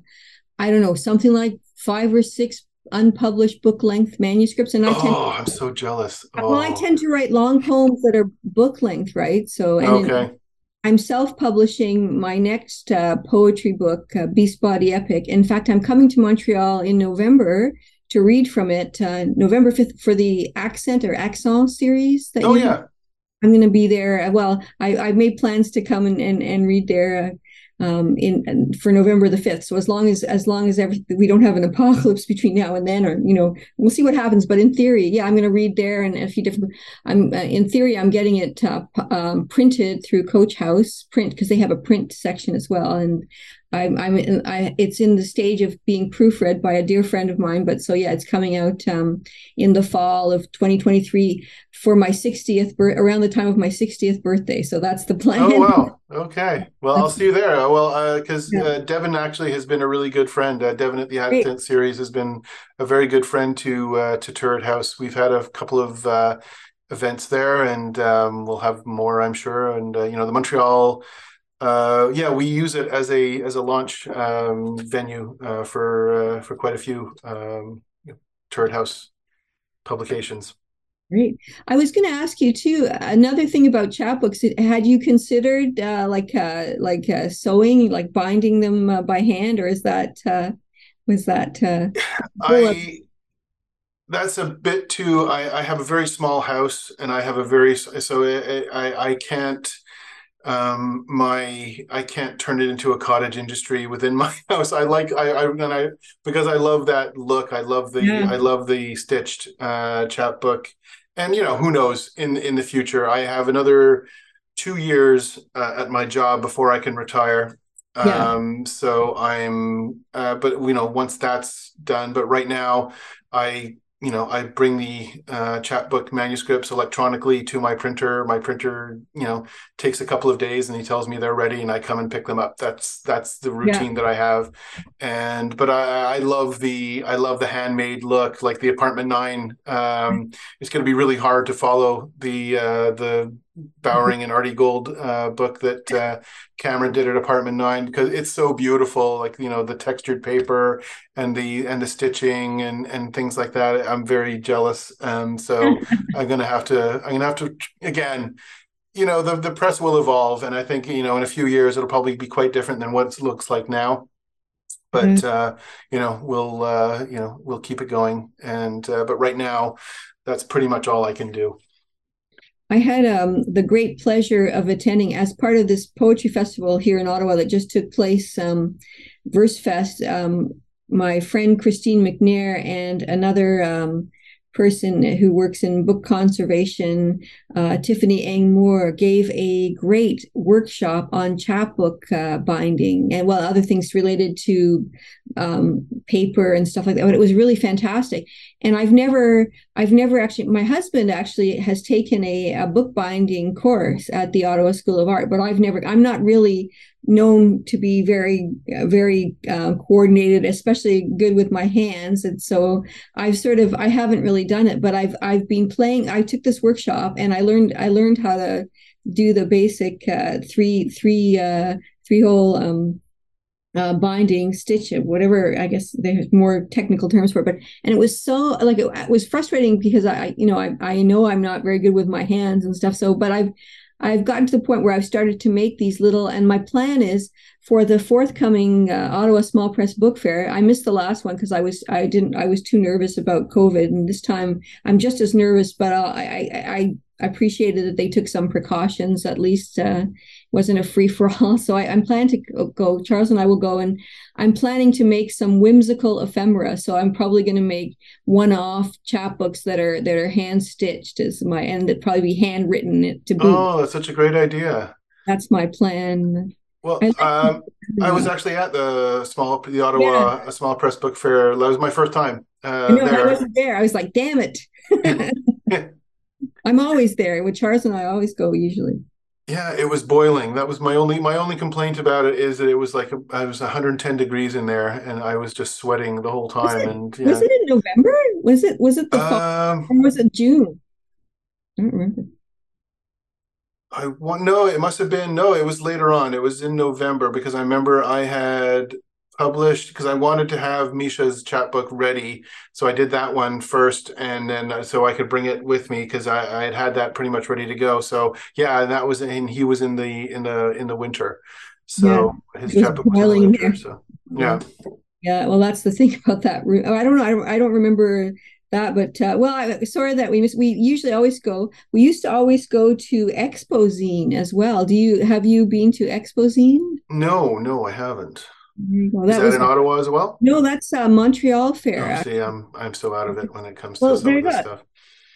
I don't know, something like five or six unpublished book length manuscripts. And I tend oh, to, I'm so jealous. Oh. Well, I tend to write long poems that are book length, right? So and okay. in, I'm self-publishing my next uh, poetry book, uh, Beast Body Epic. In fact, I'm coming to Montreal in November to read from it, uh, November fifth for the Accent or Accent series. That oh, you yeah. I'm going to be there. Well, I, I made plans to come and, and, and read there um, in, in for November the fifth. So as long as as long as every, we don't have an apocalypse between now and then, or, you know, we'll see what happens. But in theory, yeah, I'm going to read there and a few different, I'm uh, in theory, I'm getting it uh, um, printed through Coach House Print, because they have a print section as well. And I'm, I'm in, I, it's in the stage of being proofread by a dear friend of mine, but so yeah, it's coming out um, in the fall of twenty twenty-three for my sixtieth birth, around the time of my sixtieth birthday. So that's the plan. Oh wow! Okay, well, I'll see you there. Well, because uh, yeah. uh, Devin actually has been a really good friend. Uh, Devin at the Accent Great. Series has been a very good friend to uh, to Turret House. We've had a couple of uh, events there, and um, we'll have more, I'm sure. And uh, you know, the Montreal. Uh, yeah, we use it as a as a launch um, venue uh, for uh, for quite a few um, you know, Turret House publications. Great. I was going to ask you too. Another thing about chapbooks, had you considered uh, like uh, like uh, sewing, like binding them uh, by hand, or is that uh, was that? Uh, I that's a bit too. I, I have a very small house, and I have a very so I I, I can't. Um, my, I can't turn it into a cottage industry within my house. I like, I, I, and I, because I love that look. I love the, yeah. I love the stitched, uh, chapbook, and, you know, who knows in, in the future, I have another two years uh, at my job before I can retire. Yeah. Um, so I'm, uh, but you know, once that's done, but right now I, you know, I bring the uh, chapbook manuscripts electronically to my printer. My printer, you know, takes a couple of days, and he tells me they're ready, and I come and pick them up. That's that's the routine yeah. that I have. And but I, I love the I love the handmade look, like the apartment nine. Um, it's going to be really hard to follow the uh, the Bowering and Artie Gold uh, book that uh, Cameron did at Apartment Nine, because it's so beautiful, like, you know, the textured paper and the and the stitching and and things like that. I'm very jealous, um, so I'm gonna have to I'm gonna have to again, you know, the the press will evolve, and I think, you know, in a few years it'll probably be quite different than what it looks like now. But mm-hmm. uh, you know, we'll uh, you know we'll keep it going, and uh, but right now, that's pretty much all I can do. I had um, the great pleasure of attending, as part of this poetry festival here in Ottawa that just took place, um, Verse Fest, um, my friend Christine McNair and another um, person who works in book conservation, uh, Tiffany Eng Moore, gave a great workshop on chapbook uh, binding and, well, other things related to um, paper and stuff like that. But it was really fantastic. And I've never, I've never actually, my husband actually has taken a, a book binding course at the Ottawa School of Art, but I've never, I'm not really known to be very, very uh, coordinated, especially good with my hands. And so I've sort of, I haven't really done it, but I've, I've been playing, I took this workshop and I learned, I learned how to do the basic uh, three, three, uh, three hole um, uh, binding, stitch, whatever, I guess there's more technical terms for it, but, and it was so, like, it, it was frustrating because I, you know, I, I know I'm not very good with my hands and stuff. So, but I've, I've gotten to the point where I've started to make these little, and my plan is for the forthcoming uh, Ottawa Small Press Book Fair. I missed the last one because I was I didn't I was too nervous about COVID, and this time I'm just as nervous. But I'll, I I I appreciated that they took some precautions. At least uh, it wasn't a free-for-all. So I, I'm planning to go, Charles and I will go, and I'm planning to make some whimsical ephemera. So I'm probably going to make one-off chapbooks that are that are hand-stitched as my, and that probably be handwritten to boot. Oh, that's such a great idea. That's my plan. Well, I, like um, I was actually at the small, the Ottawa yeah. Small Press Book Fair. That was my first time. Uh, no, there. I wasn't there. I was like, damn it. I'm always there. With Charles and I always go usually. Yeah, it was boiling. That was my only my only complaint about it, is that it was like a, I was one hundred ten degrees in there, and I was just sweating the whole time. Was it, and yeah. was it in November? Was it was it the um, fall, or was it June? I don't remember. I want no. It must have been no. It was later on. It was in November, because I remember I had published, because I wanted to have Misha's chapbook ready, so I did that one first, and then so I could bring it with me, because I, I had had that pretty much ready to go. So yeah, that was in he was in the in the in the winter, so yeah, his chapbook was in the winter, there. So yeah, yeah. Well, that's the thing about that room. I don't know. I don't, I don't remember that, but uh, well, I, sorry that we missed. We usually always go. We used to always go to Exposine as well. Do you have you been to Exposine? No, no, I haven't. Well, that is that was in a, Ottawa as well? No, that's uh, Montreal Fair. Oh, see, I'm I'm so out of it when it comes to well, some there of this stuff.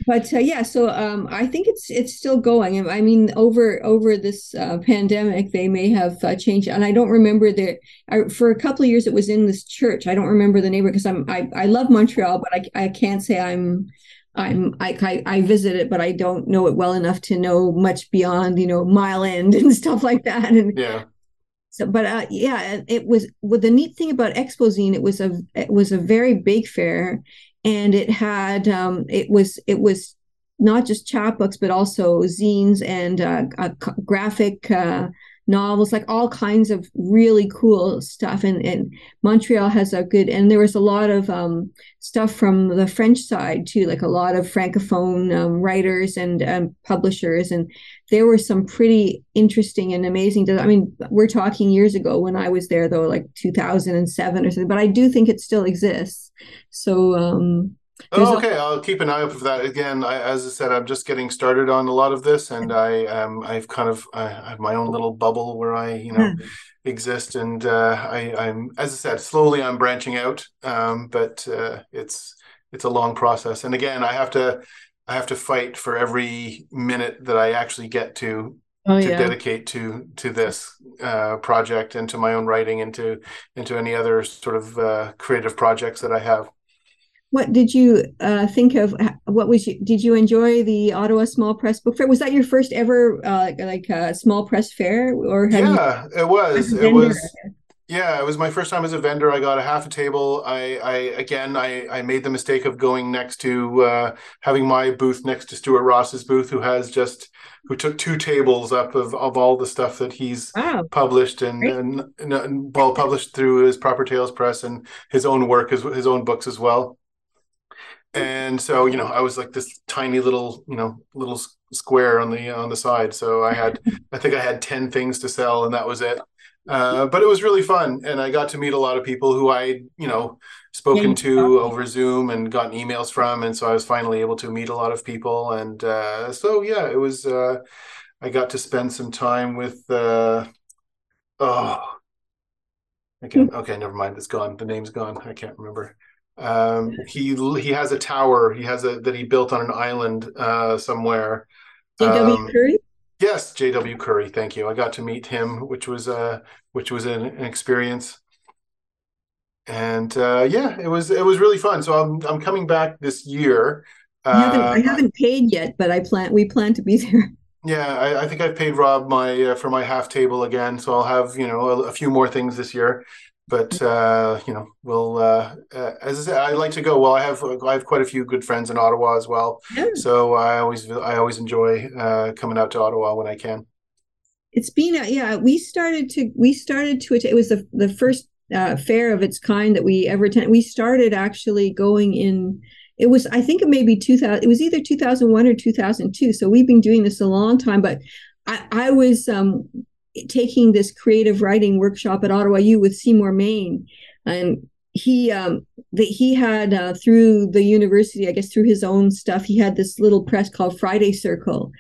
But uh, yeah, so um, I think it's it's still going. I mean, over over this uh, pandemic, they may have uh, changed. And I don't remember there for a couple of years. It was in this church. I don't remember the neighborhood, because I'm I, I love Montreal, but I I can't say I'm I'm I, I I visit it, but I don't know it well enough to know much beyond, you know, Mile End and stuff like that. And yeah. So, but uh, yeah, it was well, the neat thing about Exposine. It was a it was a very big fair, and it had um, it was it was not just chapbooks, but also zines and uh, uh, graphic uh, novels, like all kinds of really cool stuff. And, and Montreal has a good, and there was a lot of um, stuff from the French side too, like a lot of francophone um, writers and um, publishers, and there were some pretty interesting and amazing. I mean, we're talking years ago when I was there, though, like two thousand seven or something. But I do think it still exists. So, um, oh, okay, a- I'll keep an eye out for that. Again, I, as I said, I'm just getting started on a lot of this, and I, um, I've kind of, I have my own little bubble where I, you know, exist, and uh, I, I'm, as I said, slowly I'm branching out, um, but uh, it's it's a long process, and again, I have to. I have to fight for every minute that I actually get to oh, to yeah. dedicate to to this uh, project, and to my own writing, and to into any other sort of uh, creative projects that I have. What did you uh, think of? What was you, did you enjoy the Ottawa Small Press Book Fair? Was that your first ever uh, like uh, small press fair? Or have yeah, you, it was. It was. Yeah, it was my first time as a vendor. I got a half a table. I, I again, I, I made the mistake of going next to uh, having my booth next to Stuart Ross's booth, who has just who took two tables up of, of all the stuff that he's wow. published and, and, and, and well published through his Proper Tales Press and his own work, his his own books as well. And so, you know, I was like this tiny little, you know, little square on the on the side. So I had, I think I had ten things to sell, and that was it. Uh, but it was really fun, and I got to meet a lot of people who I, you know, spoken to over Zoom and gotten emails from, and so I was finally able to meet a lot of people, and uh, so yeah, it was. Uh, I got to spend some time with. Uh, oh, okay, okay, never mind. It's gone. The name's gone. I can't remember. Um, he he has a tower. He has a that he built on an island uh, somewhere. J W Um, Curry. Yes, J W Curry. Thank you. I got to meet him, which was uh, which was an, an experience, and uh, yeah, it was it was really fun. So I'm I'm coming back this year. Uh, I, haven't, I haven't paid yet, but I plan we plan to be there. Yeah, I, I think I've paid Rob my uh, for my half table again, so I'll have you know a, a few more things this year. But uh, you know, we'll uh, uh, as I said, I like to go. Well, I have I have quite a few good friends in Ottawa as well, yeah. so I always I always enjoy uh, coming out to Ottawa when I can. It's been a, yeah. We started to we started to it was the the first uh, fair of its kind that we ever attended. We started actually going in. It was I think it may be two thousand. It was either two thousand one or two thousand two. So we've been doing this a long time. But I I was. Um, taking this creative writing workshop at Ottawa U with Seymour Main, and he um, that he had uh, through the university, I guess through his own stuff, he had this little press called Friday Circle.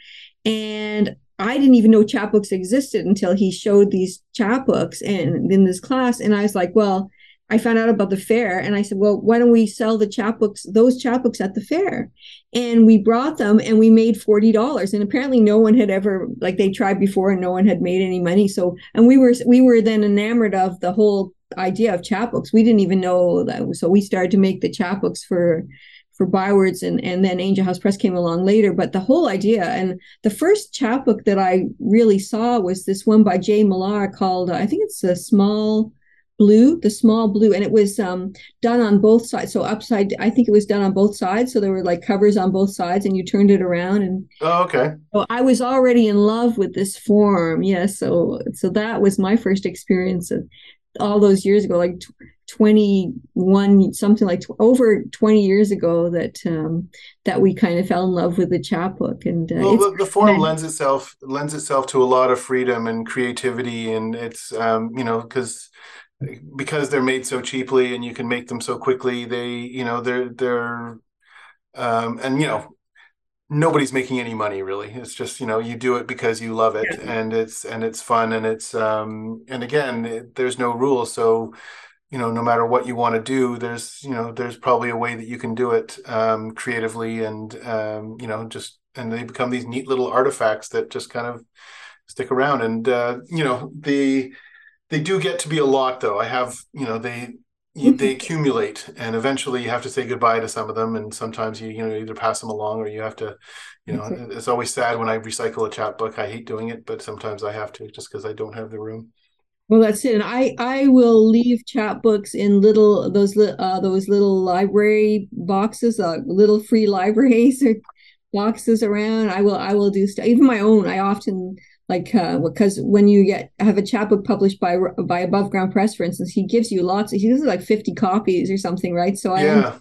And I didn't even know chapbooks existed until he showed these chapbooks and in this class. And I was like, well, I found out about the fair and I said, well, why don't we sell the chapbooks, those chapbooks at the fair? And we brought them and we made forty dollars. And apparently no one had ever, like they tried before and no one had made any money. So, and we were, we were then enamored of the whole idea of chapbooks. We didn't even know that. So we started to make the chapbooks for, for Bywords, and, and then Angel House Press came along later. But the whole idea, and the first chapbook that I really saw was this one by Jay Millar called, I think it's The Small Blue, The Small Blue. And it was um, done on both sides. So upside, I think it was done on both sides. So there were like covers on both sides and you turned it around. And oh, okay. So I was already in love with this form. Yeah. So, so that was my first experience of all those years ago, like twenty-one, something like tw- over twenty years ago, that um, that we kind of fell in love with the chapbook. And uh, well, the, the form and, lends itself lends itself to a lot of freedom and creativity, and it's um, you know because because they're made so cheaply and you can make them so quickly. They you know they're they're um, and you know nobody's making any money really. It's just you know you do it because you love it, yeah. and it's and it's fun, and it's um, and again it, there's no rule, so. You know, no matter what you want to do, there's, you know, there's probably a way that you can do it um, creatively and, um, you know, just, and they become these neat little artifacts that just kind of stick around. And, uh, you know, they, they do get to be a lot though. I have, you know, they, they accumulate and eventually you have to say goodbye to some of them. And sometimes you, you know, either pass them along or you have to, you know, okay. It's always sad when I recycle a chapbook. I hate doing it, but sometimes I have to just because I don't have the room. Well, that's it. And I, I will leave chapbooks in little those uh, those little library boxes, uh, little free libraries or boxes around. I will I will do stuff. Even my own. I often like uh, because when you get have a chapbook published by by Above Ground Press, for instance, he gives you lots. He gives like fifty copies or something, right? So I. Yeah.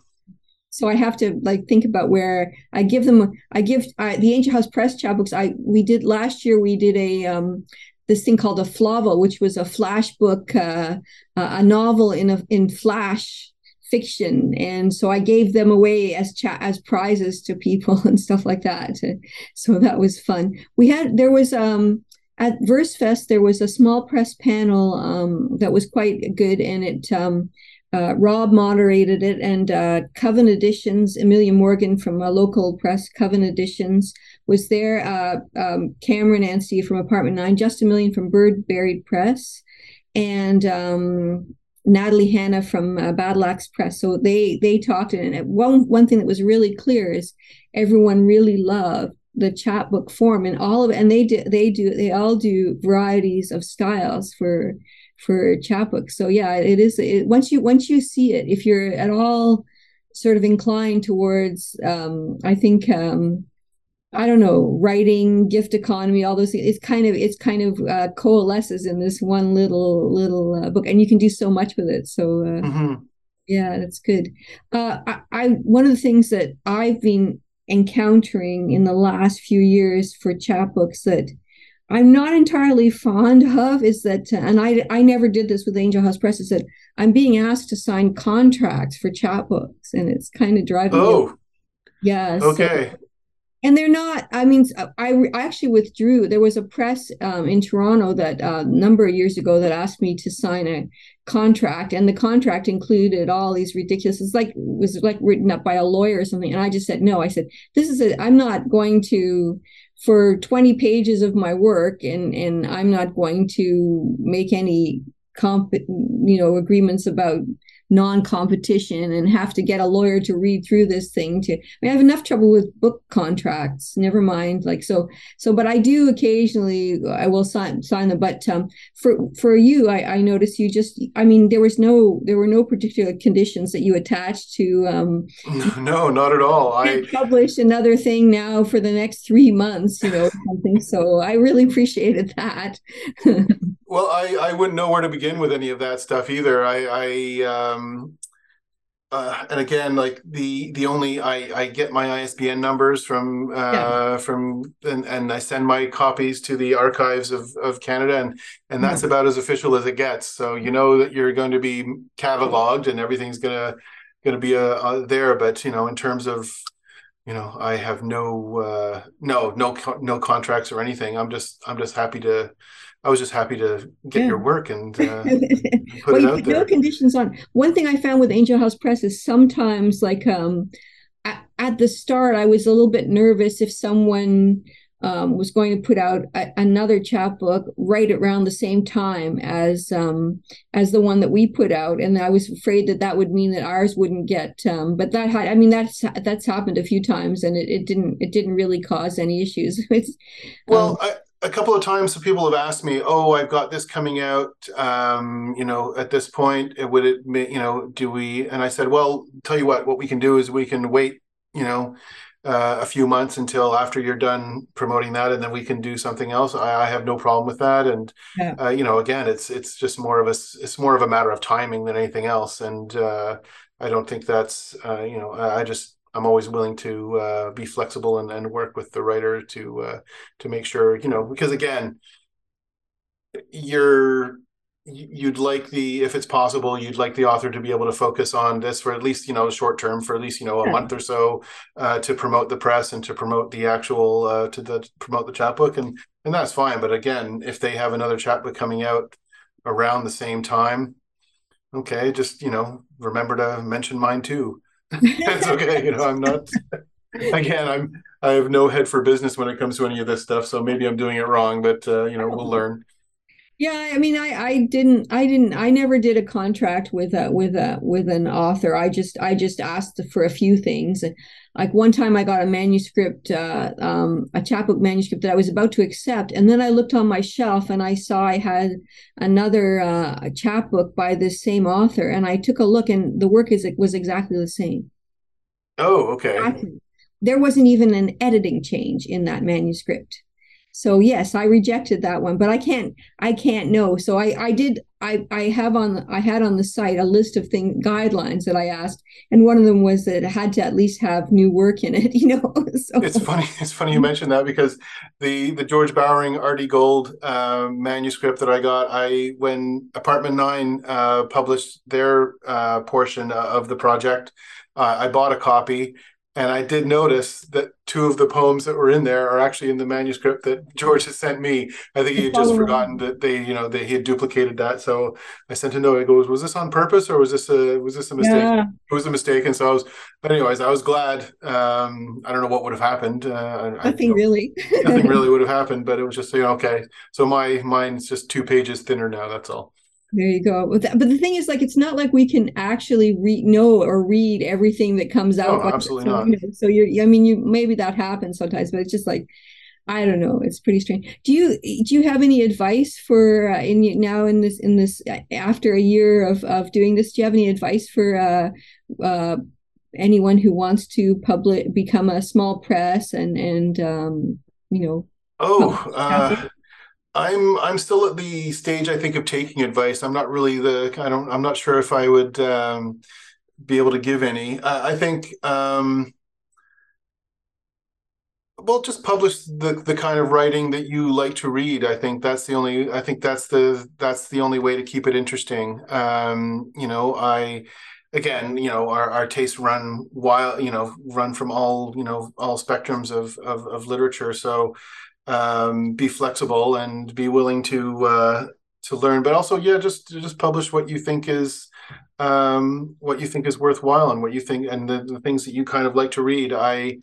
So I have to like think about where I give them. I give I, the Angel House Press chapbooks. I we did last year. We did a. Um, this thing called a Flavo, which was a flash book, uh, a novel in a, in flash fiction. And so I gave them away as cha- as prizes to people and stuff like that. So that was fun. We had, there was, um, at Verse Fest, there was a small press panel um, that was quite good. And it, um, uh, Rob moderated it, and uh, Coven Editions, Amelia Morgan from a local press, Coven Editions, was there, uh, um, Cameron Anstey from Apartment Nine, Justin Millian from Bird Buried Press, and um, Natalie Hanna from uh, Battle Axe Press. So they they talked, and one one thing that was really clear is everyone really loved the chapbook form, and all of it. And they do they do they all do varieties of styles for for chapbooks. So yeah, it is it, once you once you see it, if you're at all sort of inclined towards, um, I think. Um, I don't know, writing, gift economy, all those things. It's kind of, it's kind of uh, coalesces in this one little, little uh, book, and you can do so much with it. So, uh, mm-hmm. yeah, that's good. Uh, I, I, one of the things that I've been encountering in the last few years for chapbooks that I'm not entirely fond of is that, and I, I never did this with Angel House Press, is that I'm being asked to sign contracts for chapbooks, and it's kind of driving. Oh, me. Yeah. Okay. So, and they're not, I mean, I, re- I actually withdrew. There was a press um, in Toronto that uh, a number of years ago that asked me to sign a contract, and the contract included all these ridiculous, it's like, it was like written up by a lawyer or something. And I just said, no, I said, this is a, I'm not going to, for twenty pages of my work, and, and I'm not going to make any comp, you know, agreements about non-competition and have to get a lawyer to read through this thing to I mean, I have enough trouble with book contracts, never mind like so so but I do occasionally I will sign sign them, but um for for you I, I noticed you just I mean there was no there were no particular conditions that you attached to um no not at all. I published another thing now for the next three months, you know, something. So I really appreciated that. Well, I, I wouldn't know where to begin with any of that stuff either. I, I um, Uh, and again, like the the only I, I get my I S B N numbers from uh, yeah. from and, and I send my copies to the Archives of, of Canada, and and that's mm-hmm. about as official as it gets. So you know that you're going to be cataloged and everything's gonna gonna be uh, uh, there. But you know, in terms of you know, I have no uh, no no no contracts or anything. I'm just I'm just happy to. I was just happy to get yeah. your work and uh, put well, it out there. No conditions on. One thing I found with Angel House Press is sometimes, like um, at, at the start, I was a little bit nervous if someone um, was going to put out a, another chapbook right around the same time as um, as the one that we put out, and I was afraid that that would mean that ours wouldn't get. Um, but that had, I mean, that's that's happened a few times, and it, it didn't it didn't really cause any issues. it's, well. Um, I- A couple of times people have asked me, oh, I've got this coming out, um, you know, at this point, would it, you know, do we, and I said, well, tell you what, what we can do is we can wait, you know, uh, a few months until after you're done promoting that, and then we can do something else. I, I have no problem with that. And, yeah. uh, you know, again, it's it's just more of a, it's more of a matter of timing than anything else. And uh, I don't think that's, uh, you know, I just, I'm always willing to uh, be flexible and, and work with the writer to uh, to make sure, you know, because again, you're you'd like the if it's possible, you'd like the author to be able to focus on this for at least, you know, short term for at least, you know, a yeah. month or so uh, to promote the press and to promote the actual uh, to the to promote the chapbook. And, and that's fine. But again, if they have another chapbook coming out around the same time, OK, just, you know, remember to mention mine, too. That's okay, you know, I'm not again I'm I have no head for business when it comes to any of this stuff, so maybe I'm doing it wrong, but uh, you know, we'll learn. Yeah, I mean I I didn't I didn't I never did a contract with a with a with an author. I just I just asked for a few things. Like one time I got a manuscript uh, um, a chapbook manuscript that I was about to accept, and then I looked on my shelf and I saw I had another uh, chapbook by this same author, and I took a look, and the work is was exactly the same. Oh, okay. Exactly. There wasn't even an editing change in that manuscript. So yes, I rejected that one, but I can't, I can't know. So I, I did, I, I have on, I had on the site a list of thing guidelines that I asked, and one of them was that it had to at least have new work in it. You know, so. It's funny. It's funny you mentioned that, because the the George Bowering Artie Gold uh, manuscript that I got, I when apartment nine uh, published their uh, portion of the project, uh, I bought a copy. And I did notice that two of the poems that were in there are actually in the manuscript that George has sent me. I think he had just forgotten that they, you know, they he had duplicated that. So I sent a note. I goes, was this on purpose or was this a was this a mistake? Yeah. It was a mistake. And so I was, but anyways, I was glad. Um, I don't know what would have happened. Uh, nothing I, really. nothing really would have happened. But it was just, you know, okay. So my mine's just two pages thinner now. That's all. There you go. But the thing is, like, it's not like we can actually re- know or read everything that comes out. Oh, absolutely not. So you're, I mean, you maybe that happens sometimes, but it's just like, I don't know. It's pretty strange. Do you do you have any advice for uh, in now in this in this after a year of, of doing this? Do you have any advice for uh, uh, anyone who wants to public become a small press and and um, you know? Oh. Uh... I'm I'm still at the stage, I think, of taking advice. I'm not really the I don't I'm not sure if I would um, be able to give any. I, I think um, well, just publish the the kind of writing that you like to read. I think that's the only I think that's the that's the only way to keep it interesting. Um, you know, I. Again, you know, our, our tastes run wild, you know, run from all, you know, all spectrums of of, of literature. So um, be flexible and be willing to uh, to learn, but also, yeah, just just publish what you think is um, what you think is worthwhile and what you think and the, the things that you kind of like to read. I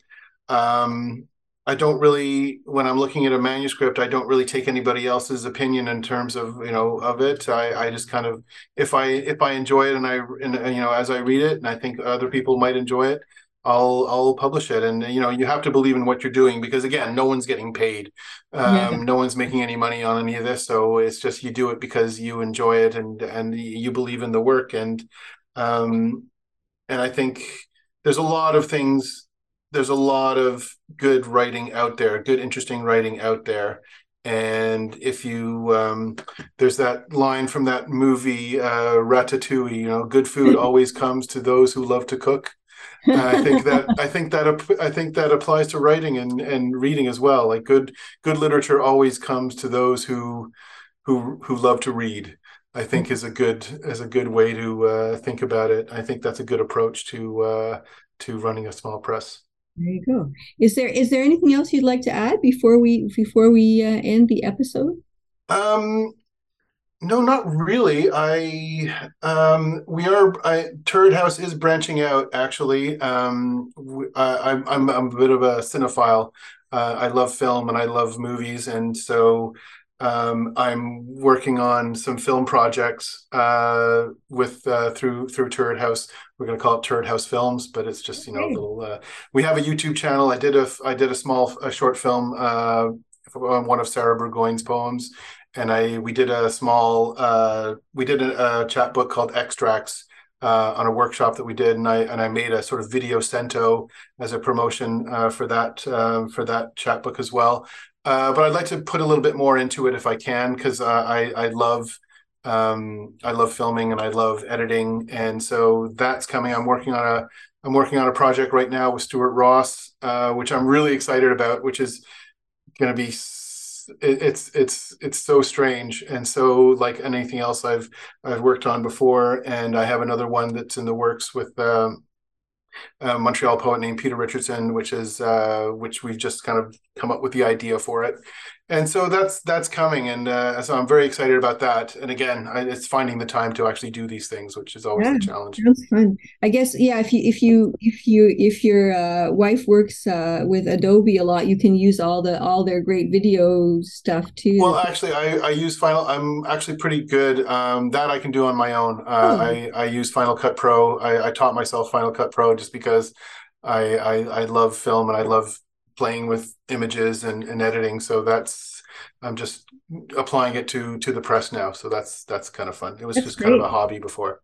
um, I don't really, when I'm looking at a manuscript, I don't really take anybody else's opinion in terms of, you know, of it. I, I just kind of if I if I enjoy it and I and, you know, as I read it and I think other people might enjoy it, I'll I'll publish it. And, you know, you have to believe in what you're doing, because, again, no one's getting paid. Um, yeah. No one's making any money on any of this. So it's just you do it because you enjoy it and and you believe in the work. And um, and I think there's a lot of things. There's a lot of good writing out there, good, interesting writing out there. And if you, um, there's that line from that movie, uh, Ratatouille, you know, good food always comes to those who love to cook. And I think that, I think that, I think that applies to writing and, and reading as well. Like good, good literature always comes to those who, who, who love to read, I think is a good, is a good way to uh, think about it. I think that's a good approach to, uh, to running a small press. There you go. Is there is there anything else you'd like to add before we before we uh, end the episode? Um, no, not really. I um, we are. I, Turret House is branching out. Actually, um, I, I'm I'm a bit of a cinephile. Uh, I love film and I love movies, and so um, I'm working on some film projects uh, with uh, through through Turret House. We're going to call it Turret House Films, but it's just, you know, a little, uh, we have a YouTube channel. I did a, I did a small, a short film uh, on one of Sarah Burgoyne's poems. And I, we did a small, uh, we did a, a chat book called Extracts uh, on a workshop that we did. And I, and I made a sort of video cento as a promotion uh, for that, uh, for that chat book as well. Uh, but I'd like to put a little bit more into it if I can, because uh, I, I love Um, I love filming and I love editing, and so that's coming. I'm working on a I'm working on a project right now with Stuart Ross, uh, which I'm really excited about. Which is going to be it, it's it's it's so strange and so like anything else I've I've worked on before, and I have another one that's in the works with um, a Montreal poet named Peter Richardson, which is uh, which we've just kind of come up with the idea for it. And so that's that's coming, and uh, so I'm very excited about that. And again, I, it's finding the time to actually do these things, which is always yeah, the challenge. That's fun, I guess. Yeah, if you if you if you if your uh, wife works uh, with Adobe a lot, you can use all the all their great video stuff too. Well, actually, I, I use Final. I'm actually pretty good. Um, that I can do on my own. Uh, oh. I I use Final Cut Pro. I, I taught myself Final Cut Pro just because I I, I love film and I love playing with images and, and editing. So that's, I'm just applying it to, to the press now. So that's, that's kind of fun. It was that's just great. Kind of a hobby before.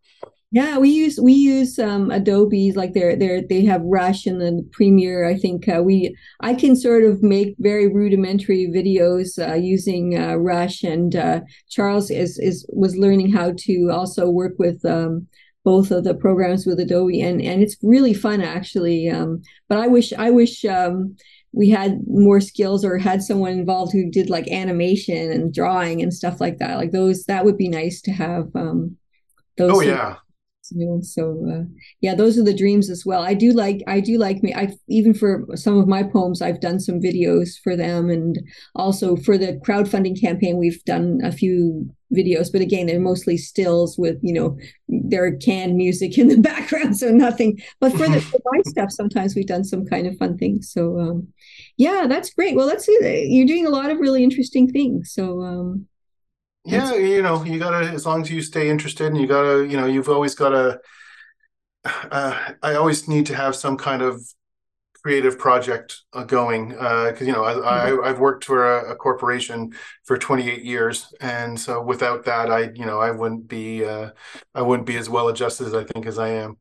Yeah. We use, we use um, Adobe, like they're, they're, they have Rush and then Premiere. I think uh, we, I can sort of make very rudimentary videos uh, using uh, Rush, and uh, Charles is, is, was learning how to also work with um, both of the programs with Adobe, and, and it's really fun actually. Um, but I wish, I wish um, we had more skills or had someone involved who did like animation and drawing and stuff like that. Like those, that would be nice to have um, those. Oh yeah. So uh, yeah, those are the dreams as well. I do like, I do like me. I even for some of my poems, I've done some videos for them, and also for the crowdfunding campaign, we've done a few videos, but again, they're mostly stills with, you know, their canned music in the background, so nothing. But for the for my stuff, sometimes we've done some kind of fun things. So um, yeah, that's great. Well, that's you're doing a lot of really interesting things. So. Um, Yeah, you know, you gotta, as long as you stay interested, and you gotta, you know, you've always gotta, uh, I always need to have some kind of creative project uh, going, because, uh, you know, I, mm-hmm. I, I've worked for a, a corporation for twenty-eight years. And so without that, I, you know, I wouldn't be, uh, I wouldn't be as well adjusted as I think as I am.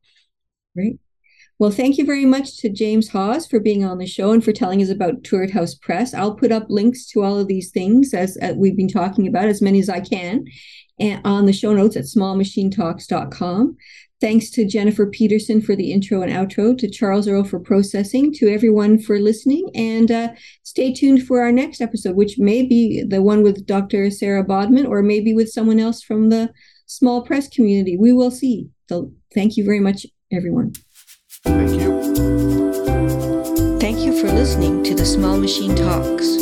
Right. Well, thank you very much to James Hawes for being on the show and for telling us about Turret House Press. I'll put up links to all of these things as, as we've been talking about, as many as I can, and on the show notes at small machine talks dot com. Thanks to Jennifer Peterson for the intro and outro, to Charles Earle for processing, to everyone for listening, and uh, stay tuned for our next episode, which may be the one with Doctor Sarah Bodman, or maybe with someone else from the small press community. We will see. So thank you very much, everyone. Thank you. Thank you for listening to The Small Machine Talks.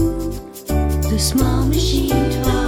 The Small Machine Talks.